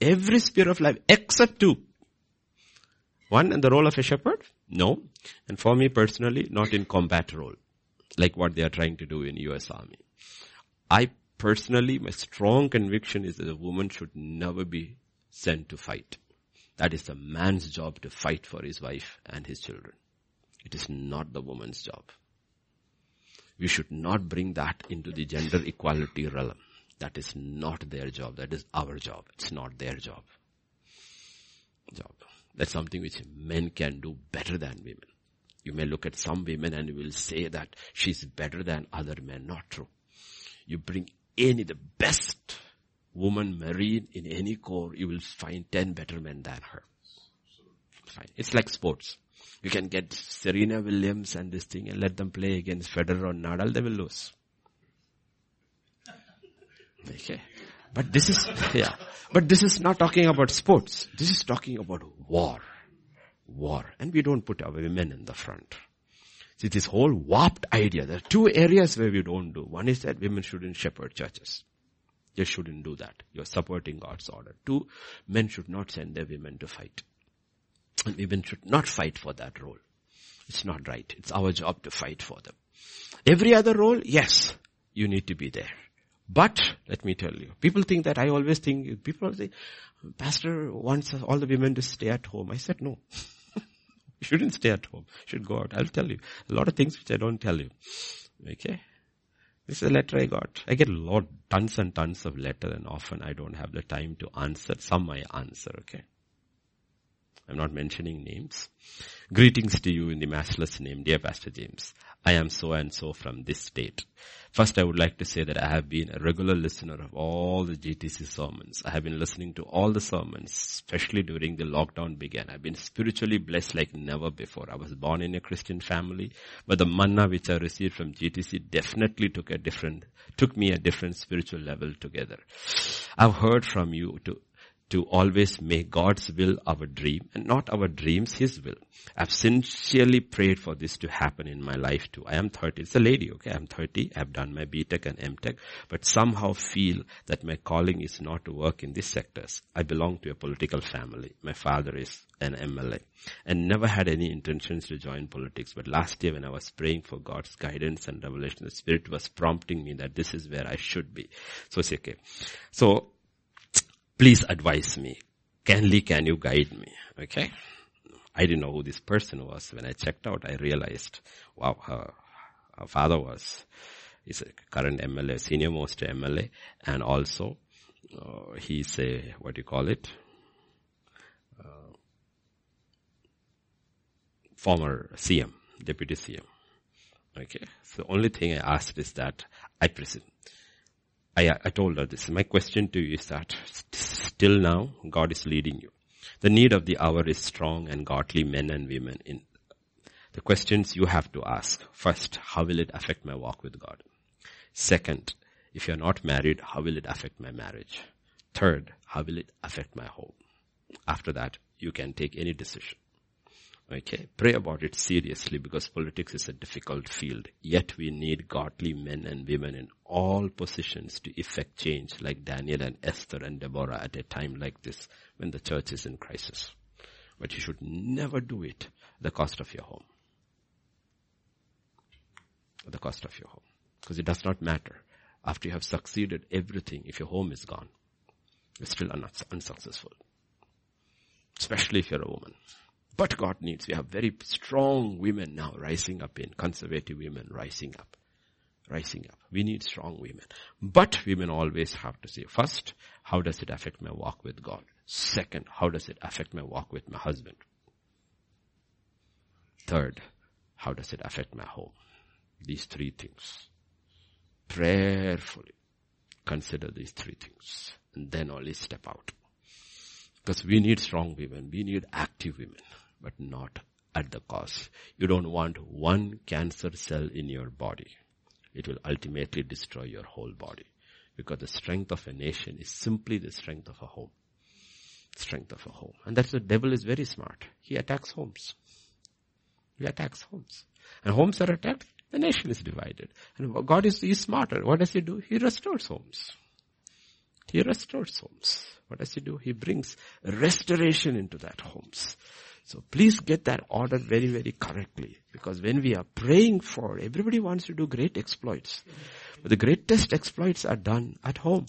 Every sphere of life except two. One in the role of a shepherd? No. And for me personally, not in combat role. Like what they are trying to do in US Army. I personally, my strong conviction is that a woman should never be sent to fight. That is the man's job to fight for his wife and his children. It is not the woman's job. We should not bring that into the gender equality realm. That is not their job. That is our job. It's not their job. That's something which men can do better than women. You may look at some women and you will say that she's better than other men. Not true. You bring any, the best woman married in any corps, you will find 10 better men than her. Fine. It's like sports. You can get Serena Williams and this thing and let them play against Federer or Nadal, they will lose. Okay. But this is, yeah. But this is not talking about sports. This is talking about war. War. And we don't put our women in the front. See, this whole warped idea, there are two areas where we don't do. One is that women shouldn't shepherd churches. They shouldn't do that. You're supporting God's order. Two, men should not send their women to fight. And women should not fight for that role. It's not right. It's our job to fight for them. Every other role, yes, you need to be there. But, let me tell you, people always think, Pastor wants all the women to stay at home. I said, no. You shouldn't stay at home. You should go out. I'll tell you a lot of things which I don't tell you. Okay? This is a letter I got. I get tons and tons of letters, and often I don't have the time to answer. Some I answer, okay? I'm not mentioning names. Greetings to you in the matchless name, dear Pastor James. I am so and so from this state. First, I would like to say that I have been a regular listener of all the GTC sermons. I have been listening to all the sermons, especially during the lockdown began. I've been spiritually blessed like never before. I was born in a Christian family, but the manna which I received from GTC definitely took me a different spiritual level together. I've heard from you to always make God's will our dream and not our dreams His will. I've sincerely prayed for this to happen in my life too. I am 30. It's a lady, okay? I'm 30. I've done my BTech and MTech, but somehow feel that my calling is not to work in these sectors. I belong to a political family. My father is an MLA and never had any intentions to join politics. But last year when I was praying for God's guidance and revelation, the Spirit was prompting me that this is where I should be. So it's okay. So, please advise me. Kindly, can you guide me? Okay. I didn't know who this person was. When I checked out, I realized, wow, her father is a current MLA, senior most MLA, and also he's a, former CM, deputy CM. Okay. So the only thing I asked is that I told her this. My question to you is that still now, God is leading you. The need of the hour is strong and godly men and women. In the questions you have to ask. First, how will it affect my walk with God? Second, if you're not married, how will it affect my marriage? Third, how will it affect my home? After that, you can take any decision. Okay, pray about it seriously because politics is a difficult field. Yet we need godly men and women in all positions to effect change like Daniel and Esther and Deborah at a time like this when the church is in crisis. But you should never do it at the cost of your home. At the cost of your home. Because it does not matter. After you have succeeded everything, if your home is gone, you're still unsuccessful. Especially if you're a woman. But God needs. We have very strong women now rising up in, conservative women rising up. We need strong women. But women always have to say, first, how does it affect my walk with God? Second, how does it affect my walk with my husband? Third, how does it affect my home? These three things. Prayerfully consider these three things. And then only step out. Because we need strong women. We need active women. But not at the cost. You don't want one cancer cell in your body. It will ultimately destroy your whole body. Because the strength of a nation is simply the strength of a home. Strength of a home. And that's the devil is very smart. He attacks homes. And homes are attacked, the nation is divided. And God is smarter. What does He do? He restores homes. What does He do? He brings restoration into that homes. So please get that order very, very correctly. Because when we are praying for, everybody wants to do great exploits. But the greatest exploits are done at home.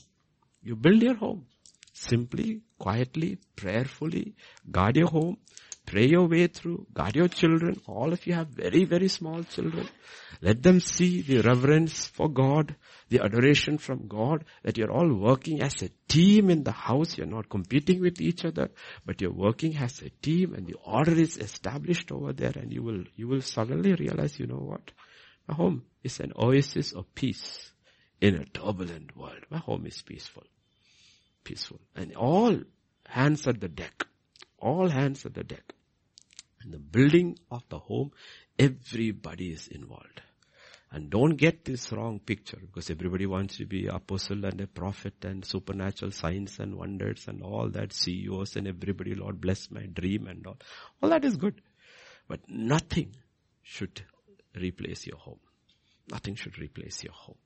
You build your home. Simply, quietly, prayerfully, guard your home, pray your way through, guard your children. All of you have very, very small children. Let them see the reverence for God, the adoration from God, that you're all working as a team in the house. You're not competing with each other, but you're working as a team, and the order is established over there, and you will suddenly realize, you know what? My home is an oasis of peace in a turbulent world. My home is peaceful. And all hands at the deck. In the building of the home, everybody is involved. And don't get this wrong picture, because everybody wants to be apostle and a prophet and supernatural signs and wonders and all that, CEOs and everybody, Lord bless my dream and all. All that is good. But nothing should replace your home. Nothing should replace your home.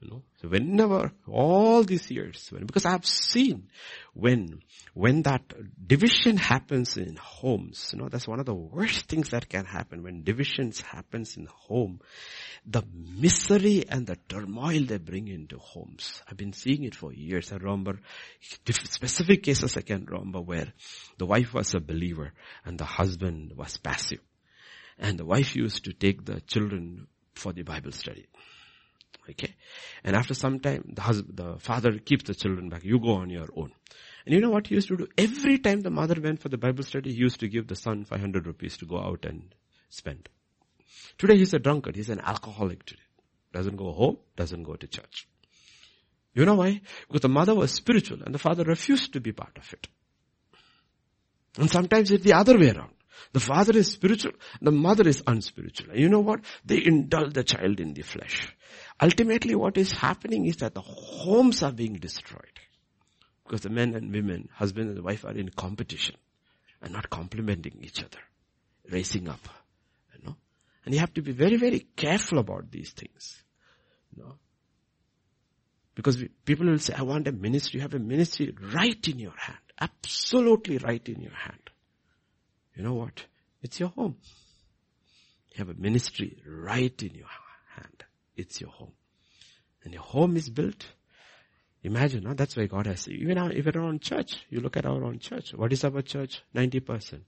You know, so whenever, all these years, because I have seen when that division happens in homes, you know, that's one of the worst things that can happen. When divisions happens in home, the misery and the turmoil they bring into homes. I've been seeing it for years. I remember specific cases I can remember where the wife was a believer and the husband was passive. And the wife used to take the children for the Bible study. Okay. And after some time, the father keeps the children back. You go on your own. And you know what he used to do? Every time the mother went for the Bible study, he used to give the son 500 rupees to go out and spend. Today he's a drunkard. He's an alcoholic today. Doesn't go home, doesn't go to church. You know why? Because the mother was spiritual and the father refused to be part of it. And sometimes it's the other way around. The father is spiritual, the mother is unspiritual. And you know what? They indulge the child in the flesh. Ultimately, what is happening is that the homes are being destroyed. Because the men and women, husband and wife, are in competition and not complimenting each other, raising up. You know? And you have to be very, very careful about these things. You know? Because people will say, I want a ministry. You have a ministry right in your hand. Absolutely right in your hand. You know what? It's your home. You have a ministry right in your hand. It's your home. And your home is built. Imagine, huh? That's why God has, even if you're on church, you look at our own church. What is our church? 90%.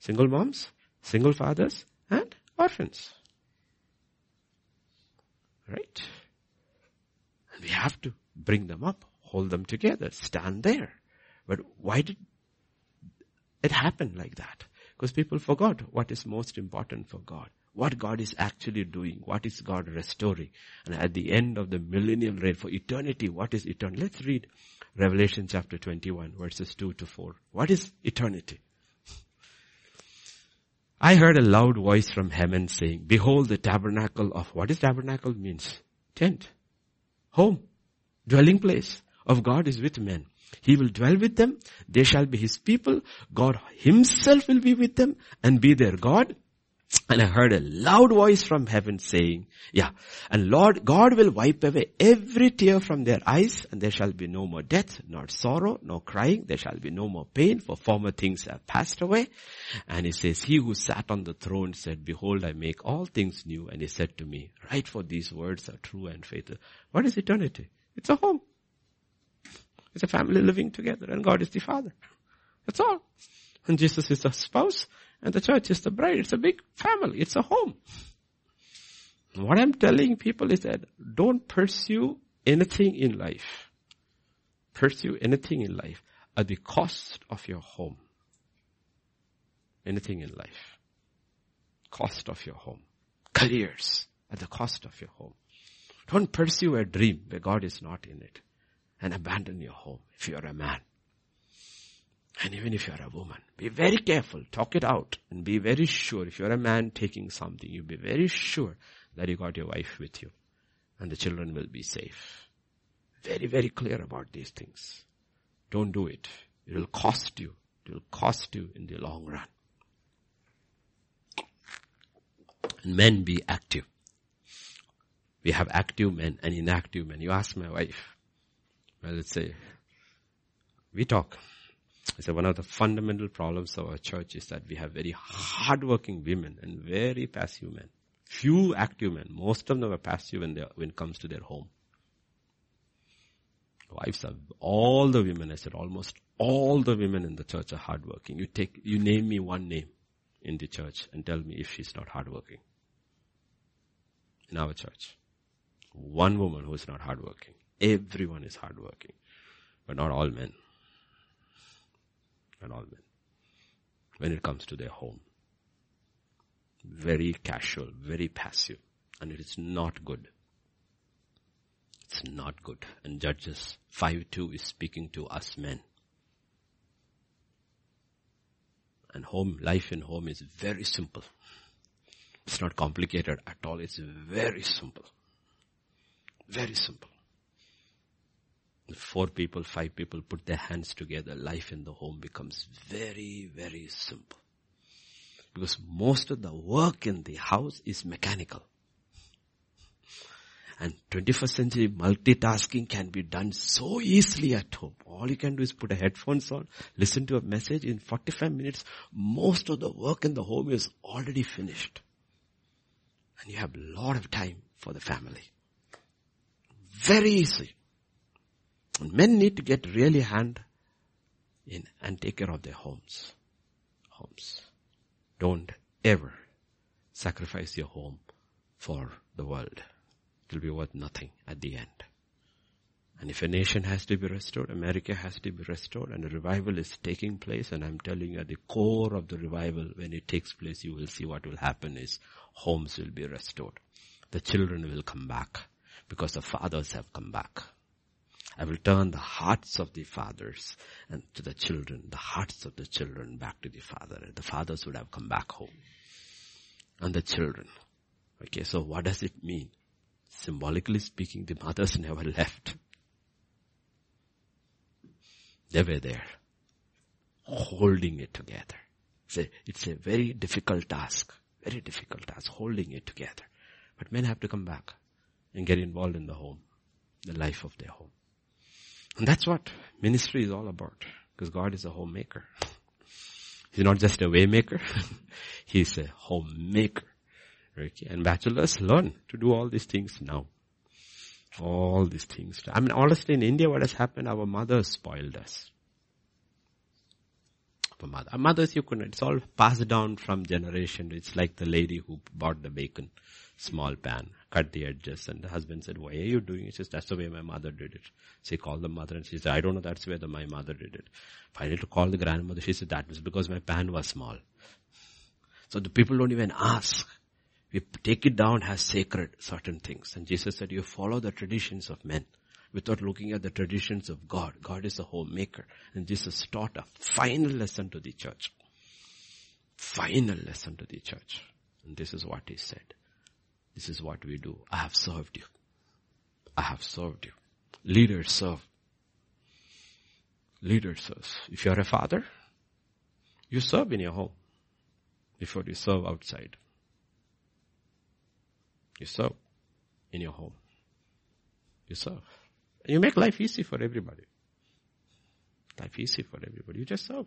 Single moms, single fathers, and orphans. Right? And we have to bring them up, hold them together, stand there. But why did it happen like that? Because people forgot what is most important for God. What God is actually doing. What is God restoring. And at the end of the millennial reign for eternity, what is eternity? Let's read Revelation chapter 21 verses 2 to 4. What is eternity? I heard a loud voice from heaven saying, behold the tabernacle of, what is tabernacle means? Tent. Home. Dwelling place of God is with men. He will dwell with them. They shall be his people. God himself will be with them and be their God. And I heard a loud voice from heaven saying, and Lord God will wipe away every tear from their eyes, and there shall be no more death, nor sorrow, nor crying. There shall be no more pain, for former things have passed away. And he says, he who sat on the throne said, behold, I make all things new. And he said to me, write, for these words are true and faithful. What is eternity? It's a home. It's a family living together, and God is the Father. That's all. And Jesus is the spouse. And the church is the bride. It's a big family. It's a home. What I'm telling people is that don't pursue anything in life. Pursue anything in life at the cost of your home. Anything in life. Cost of your home. Careers at the cost of your home. Don't pursue a dream where God is not in it. And abandon your home if you're a man. And even if you're a woman, be very careful, talk it out, and be very sure. If you're a man taking something, you be very sure that you got your wife with you and the children will be safe. Very, very clear about these things. Don't do it. It will cost you. It will cost you in the long run. And men, be active. We have active men and inactive men. You ask my wife. Well, let's say, we talk. I said, one of the fundamental problems of our church is that we have very hardworking women and very passive men. Few active men. Most of them are passive when it comes to their home. Wives are, all the women, I said almost all the women in the church are hardworking. You name me one name in the church and tell me if she's not hardworking. In our church. One woman who is not hardworking. Everyone is hardworking. But not all men. Not all men. When it comes to their home. Very casual, very passive. And it is not good. It's not good. And Judges 5:2 is speaking to us men. And home, life in home is very simple. It's not complicated at all. It's very simple. Very simple. 4 people, 5 people put their hands together. Life in the home becomes very, very simple. Because most of the work in the house is mechanical. And 21st century multitasking can be done so easily at home. All you can do is put a headphones on, listen to a message. In 45 minutes, most of the work in the home is already finished. And you have a lot of time for the family. Very easy. And men need to get really hand in and take care of their homes. Homes. Don't ever sacrifice your home for the world. It will be worth nothing at the end. And if a nation has to be restored, America has to be restored, and a revival is taking place, and I'm telling you, at the core of the revival, when it takes place, you will see what will happen is homes will be restored. The children will come back because the fathers have come back. I will turn the hearts of the fathers and to the children, the hearts of the children back to the father. The fathers would have come back home. And the children. Okay, so what does it mean? Symbolically speaking, the mothers never left. They were there, holding it together. It's a very difficult task. Very difficult task, holding it together. But men have to come back and get involved in the home, the life of their home. And that's what ministry is all about. Because God is a homemaker. He's not just a waymaker. He's a homemaker. Okay? And bachelors learn to do all these things now. All these things. I mean, honestly, in India, what has happened? Our mothers spoiled us. Our mothers, you couldn't. It's all passed down from generation. It's like the lady who bought the bacon. Small pan, cut the edges, and the husband said, why are you doing it? She says, that's the way my mother did it. She called the mother and she said, I don't know, that's the way my mother did it. Finally to call the grandmother, she said, that was because my pan was small. So the people don't even ask. We take it down as sacred, certain things. And Jesus said, you follow the traditions of men without looking at the traditions of God. God is a homemaker. And Jesus taught a final lesson to the church. Final lesson to the church. And this is what he said. This is what we do. I have served you. I have served you. Leaders serve. Leaders serve. If you are a father, you serve in your home before you serve outside. You serve in your home. You serve. And you make life easy for everybody. Life easy for everybody. You just serve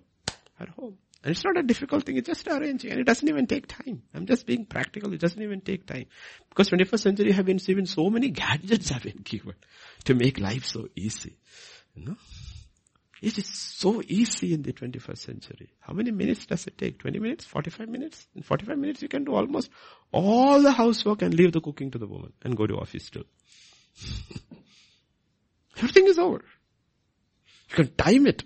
at home. And it's not a difficult thing, it's just arranging. And it doesn't even take time. I'm just being practical, it doesn't even take time. Because 21st century have been given so many gadgets have been given to make life so easy. You know? It is so easy in the 21st century. How many minutes does it take? 20 minutes? 45 minutes? In 45 minutes you can do almost all the housework and leave the cooking to the woman and go to office still. Everything is over. You can time it.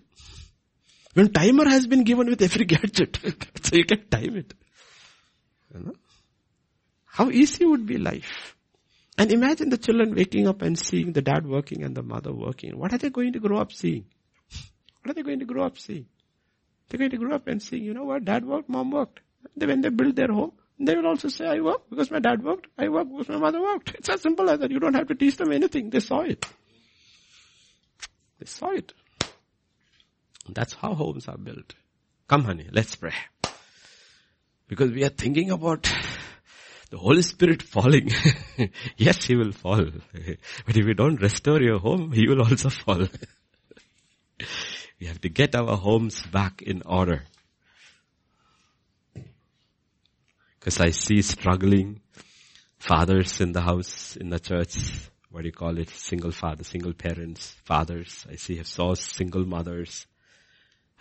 When timer has been given with every gadget, so you can time it. You know? How easy would be life? And imagine the children waking up and seeing the dad working and the mother working. What are they going to grow up seeing? What are they going to grow up seeing? They're going to grow up and seeing, you know what, dad worked, mom worked. When they build their home, they will also say, I work because my dad worked, I work because my mother worked. It's as simple as that. You don't have to teach them anything. They saw it. They saw it. That's how homes are built. Come honey, let's pray. Because we are thinking about the Holy Spirit falling. Yes, he will fall. But if you don't restore your home, he will also fall. We have to get our homes back in order. Because I see struggling fathers in the house, in the church, what do you call it? Single fathers, single parents, fathers. I saw single mothers.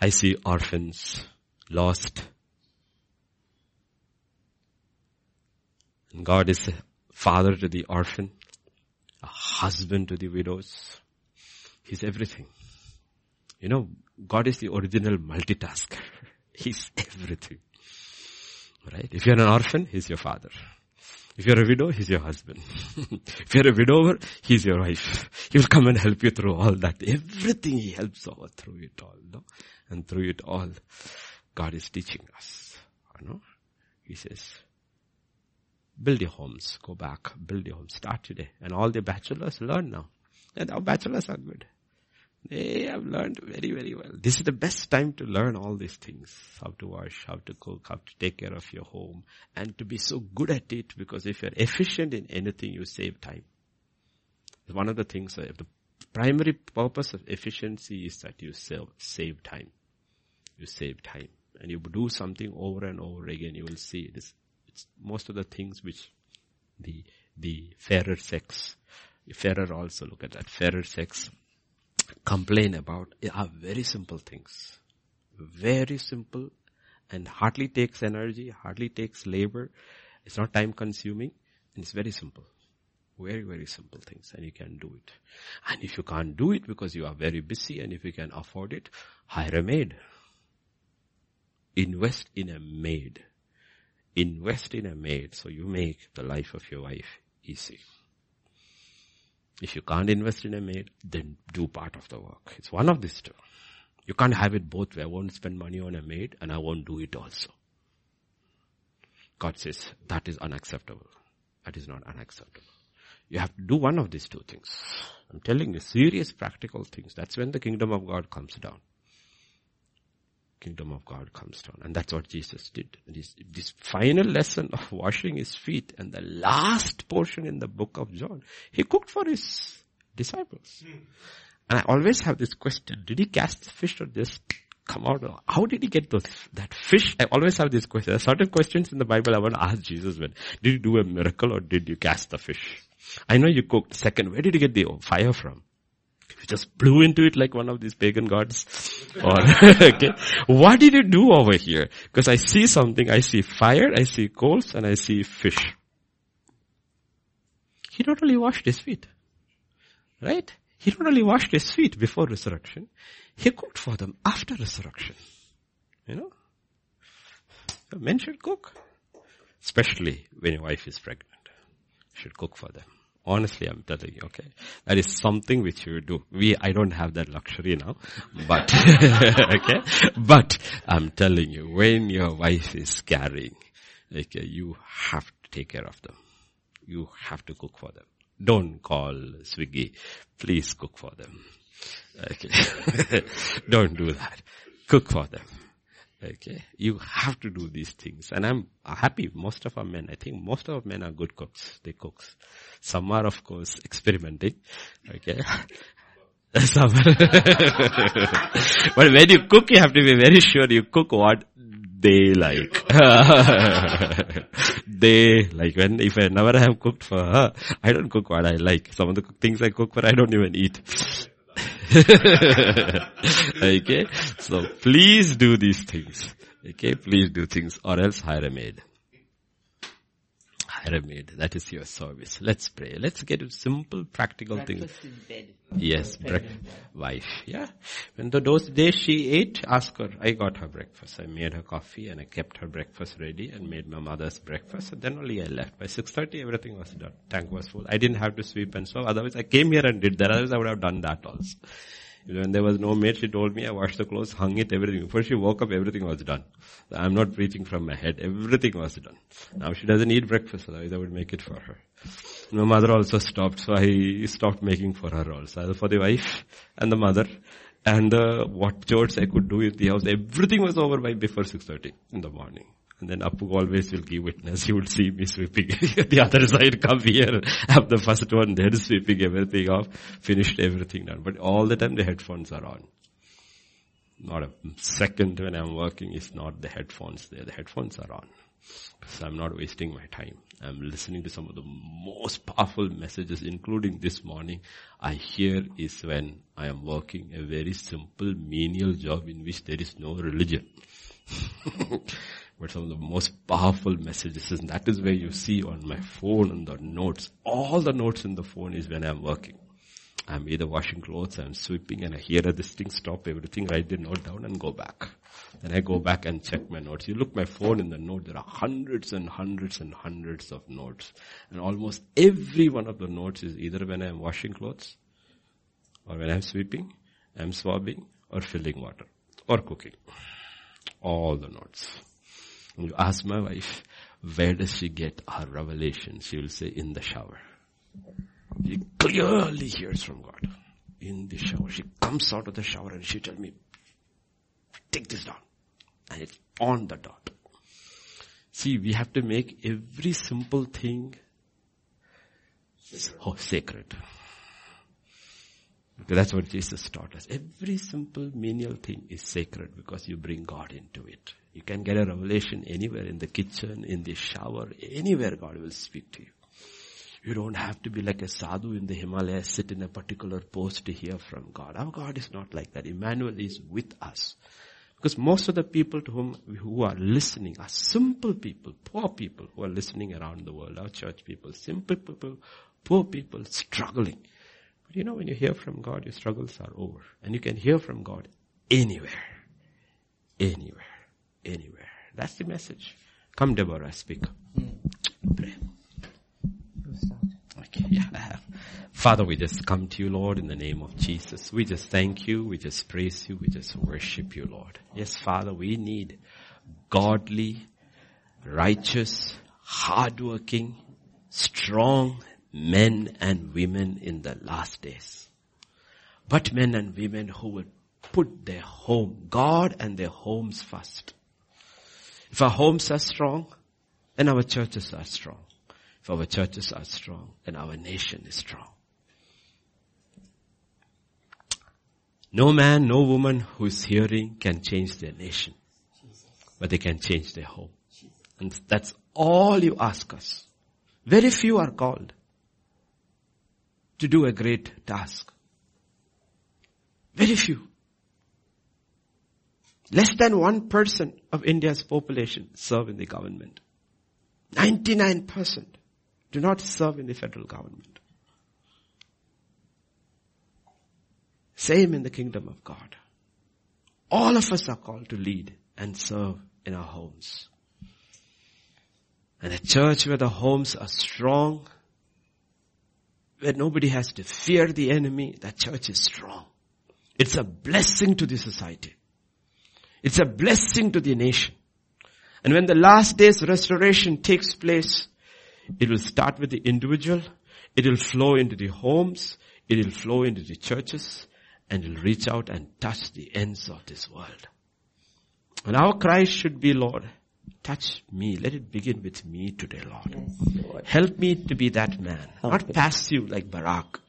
I see orphans, lost. And God is a father to the orphan, a husband to the widows. He's everything. You know, God is the original multitasker. He's everything. Right? If you're an orphan, he's your father. If you're a widow, he's your husband. If you're a widower, he's your wife. He will come and help you through all that. Everything he helps all through it all. No? And through it all, God is teaching us. No? He says, build your homes. Go back. Build your homes. Start today. And all the bachelors learn now. And our bachelors are good. They have learned very, very well. This is the best time to learn all these things. How to wash, how to cook, how to take care of your home. And to be so good at it, because if you're efficient in anything, you save time. One of the things, the primary purpose of efficiency is that you save time. You save time. And you do something over and over again, you will see it is, it's most of the things which the fairer sex, fairer also look at that, fairer sex complain about are very simple things. Very simple, and hardly takes energy, hardly takes labor. It's not time consuming, and it's very simple. Very, very simple things, and you can do it. And if you can't do it because you are very busy, and if you can afford it, hire a maid. Invest in a maid. Invest in a maid so you make the life of your wife easy. If you can't invest in a maid, then do part of the work. It's one of these two. You can't have it both way. I won't spend money on a maid and I won't do it also. God says, that is unacceptable. That is not unacceptable. You have to do one of these two things. I'm telling you, serious practical things. That's when the kingdom of God comes down. Kingdom of God comes down. And that's what Jesus did. This final lesson of washing his feet and the last portion in the book of John, he cooked for his disciples. And I always have this question, did he cast the fish or just come out? How did he get that fish? I always have this question. There are certain questions in the Bible I want to ask Jesus. When did you do a miracle or did you cast the fish? I know you cooked. Second, where did you get the fire from? You just blew into it like one of these pagan gods. Or, okay. What did you do over here? Because I see something. I see fire, I see coals, and I see fish. He not only washed his feet. Right? He not only washed his feet before resurrection. He cooked for them after resurrection. You know? Men should cook. Especially when your wife is pregnant. You should cook for them. Honestly, I'm telling you, okay. That is something which you do. I don't have that luxury now. But, okay. But, I'm telling you, when your wife is carrying, okay, you have to take care of them. You have to cook for them. Don't call Swiggy. Please cook for them. Okay. Don't do that. Cook for them. Okay. You have to do these things. And I'm happy most of our men, I think most of our men are good cooks. They cook. Some are, of course, experimenting. Okay. Some but when you cook, you have to be very sure you cook what they like. They like. If I never have cooked for her, I don't cook what I like. Some of the things I cook for, I don't even eat. Okay, so please do these things. Okay, please do things, or else hire a maid. Hire a maid. That is your service. Let's pray. Let's get a simple, practical thing. Yes, wife. Yeah. When those days she ate, ask her. I got her breakfast. I made her coffee and I kept her breakfast ready and made my mother's breakfast. And then only I left. By 6:30, everything was done. Tank was full. I didn't have to sweep and so. Otherwise, I came here and did that. Otherwise, I would have done that also. When there was no maid, she told me I washed the clothes, hung it, everything. Before she woke up, everything was done. So I'm not preaching from my head. Everything was done. Now she doesn't eat breakfast, otherwise I would make it for her. My mother also stopped, so I stopped making for her also. For the wife and the mother and what chores I could do with the house. Everything was over by before 6:30 in the morning. And then Appu always will give witness. He would see me sweeping. The other side come here. I'm the first one there sweeping everything off. Finished everything done. But all the time the headphones are on. Not a second when I'm working is not the headphones there. The headphones are on. So I'm not wasting my time. I'm listening to some of the most powerful messages, including this morning. I hear is when I am working a very simple menial job in which there is no religion. But some of the most powerful messages, and that is where you see on my phone and the notes. All the notes in the phone is when I'm working. I'm either washing clothes, I'm sweeping, and I hear this thing, stop everything, write the note down and go back. Then I go back and check my notes. You look my phone in the note, there are hundreds and hundreds and hundreds of notes. And almost every one of the notes is either when I'm washing clothes, or when I'm sweeping, I'm swabbing, or filling water, or cooking. All the notes. You ask my wife, where does she get her revelation? She will say, in the shower. She clearly hears from God. In the shower. She comes out of the shower and she tells me, take this down. And it's on the dot. See, we have to make every simple thing sacred. Because that's what Jesus taught us. Every simple menial thing is sacred because you bring God into it. You can get a revelation anywhere, in the kitchen, in the shower, anywhere God will speak to you. You don't have to be like a sadhu in the Himalayas, sit in a particular pose to hear from God. Our God is not like that. Emmanuel is with us. Because most of the people to who are listening are simple people, poor people who are listening around the world, our church people, simple people, poor people struggling. But you know, when you hear from God, your struggles are over. And you can hear from God anywhere. Anywhere. Anywhere. That's the message. Come, Deborah, speak. Pray. Okay, yeah. Father, we just come to you, Lord, in the name of Jesus. We just thank you. We just praise you. We just worship you, Lord. Yes, Father, we need godly, righteous, hardworking, strong men and women in the last days. But men and women who will put their home, God and their homes first. If our homes are strong, then our churches are strong. If our churches are strong, then our nation is strong. No man, no woman who is hearing can change their nation. But they can change their home. And that's all you ask us. Very few are called to do a great task. Very few. Less than 1% of India's population serve in the government. 99% do not serve in the federal government. Same in the kingdom of God. All of us are called to lead and serve in our homes. And a church where the homes are strong, where nobody has to fear the enemy, that church is strong. It's a blessing to the society. It's a blessing to the nation. And when the last day's restoration takes place, it will start with the individual, it will flow into the homes, it will flow into the churches, and it will reach out and touch the ends of this world. And our cry should be, Lord, touch me. Let it begin with me today, Lord. Yes, Lord. Help me to be that man, not passive like Barak.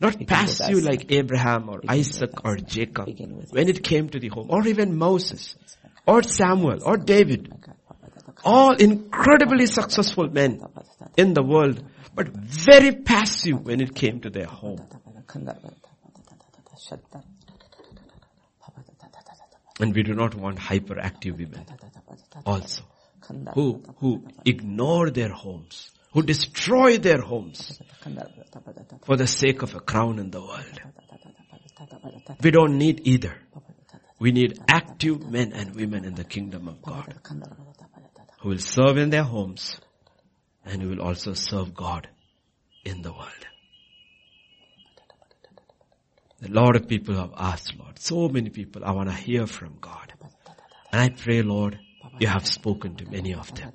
Not passive like Abraham or Isaac or Jacob when it came to the home, or even Moses or Samuel or David. All incredibly successful men in the world, but very passive when it came to their home. And we do not want hyperactive women also who ignore their homes, who destroy their homes for the sake of a crown in the world. We don't need either. We need active men and women in the kingdom of God who will serve in their homes and who will also serve God in the world. A lot of people have asked, Lord, so many people, I want to hear from God. And I pray, Lord, you have spoken to many of them.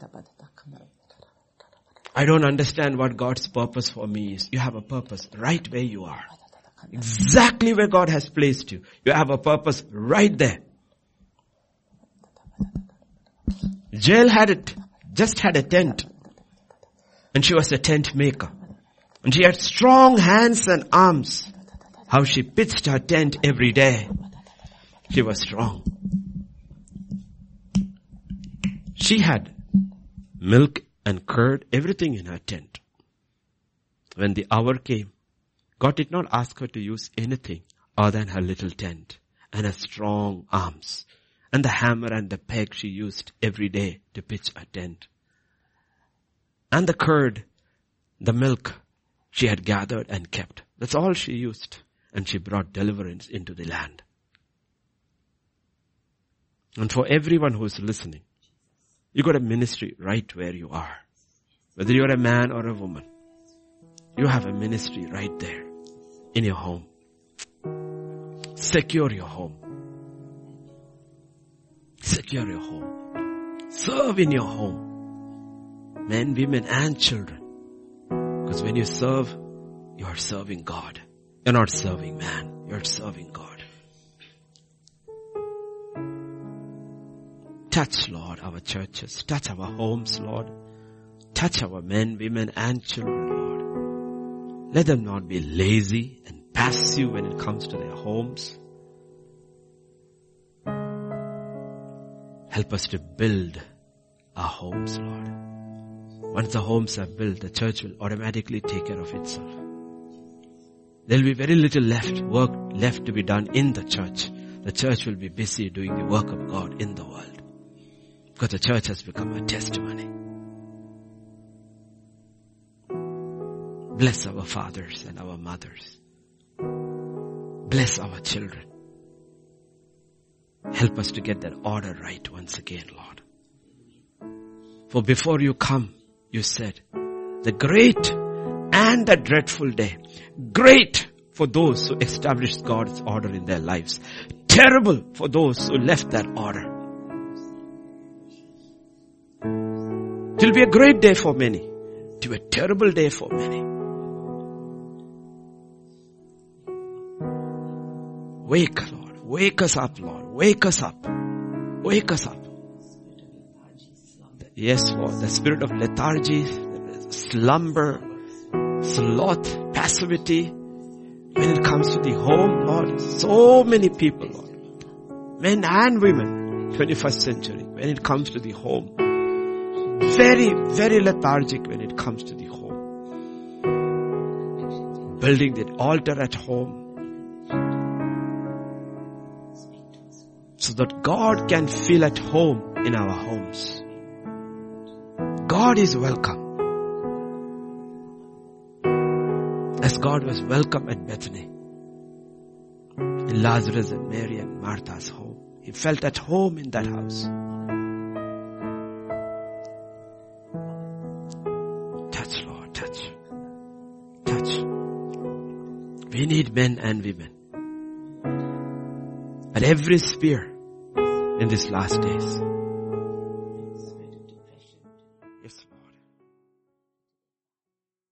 I don't understand what God's purpose for me is. You have a purpose right where you are. Exactly where God has placed you. You have a purpose right there. Jael had a tent. And she was a tent maker. And she had strong hands and arms. How she pitched her tent every day. She was strong. She had milk and curd, everything in her tent. When the hour came, God did not ask her to use anything other than her little tent and her strong arms and the hammer and the peg she used every day to pitch her tent. And the curd, the milk she had gathered and kept. That's all she used. And she brought deliverance into the land. And for everyone who is listening, you got a ministry right where you are. Whether you're a man or a woman, you have a ministry right there in your home. Secure your home. Secure your home. Serve in your home. Men, women, and children. Because when you serve, you are serving God. You're not serving man. You're serving God. Touch, Lord, our churches. Touch our homes, Lord. Touch our men, women, and children, Lord. Let them not be lazy and passive when it comes to their homes. Help us to build our homes, Lord. Once the homes are built, the church will automatically take care of itself. There will be very little work left to be done in the church. The church will be busy doing the work of God in the world. Because the church has become a testimony. Bless our fathers and our mothers. Bless our children. Help us to get that order right once again, Lord. For before you come, you said, the great and the dreadful day. Great for those who established God's order in their lives. Terrible for those who left that order. It will be a great day for many. It will be a terrible day for many. Wake, Lord. Wake us up, Lord. Wake us up. Wake us up. Yes, Lord. The spirit of lethargy, slumber, sloth, passivity. When it comes to the home, Lord, so many people, Lord, men and women, 21st century, when it comes to the home, very, very lethargic when it comes to the home. Building the altar at home so that God can feel at home in our homes. God is welcome. As God was welcome at Bethany, in Lazarus and Mary and Martha's home, he felt at home in that house. Touch, Lord, touch. Touch. We need men and women at every sphere in these last days.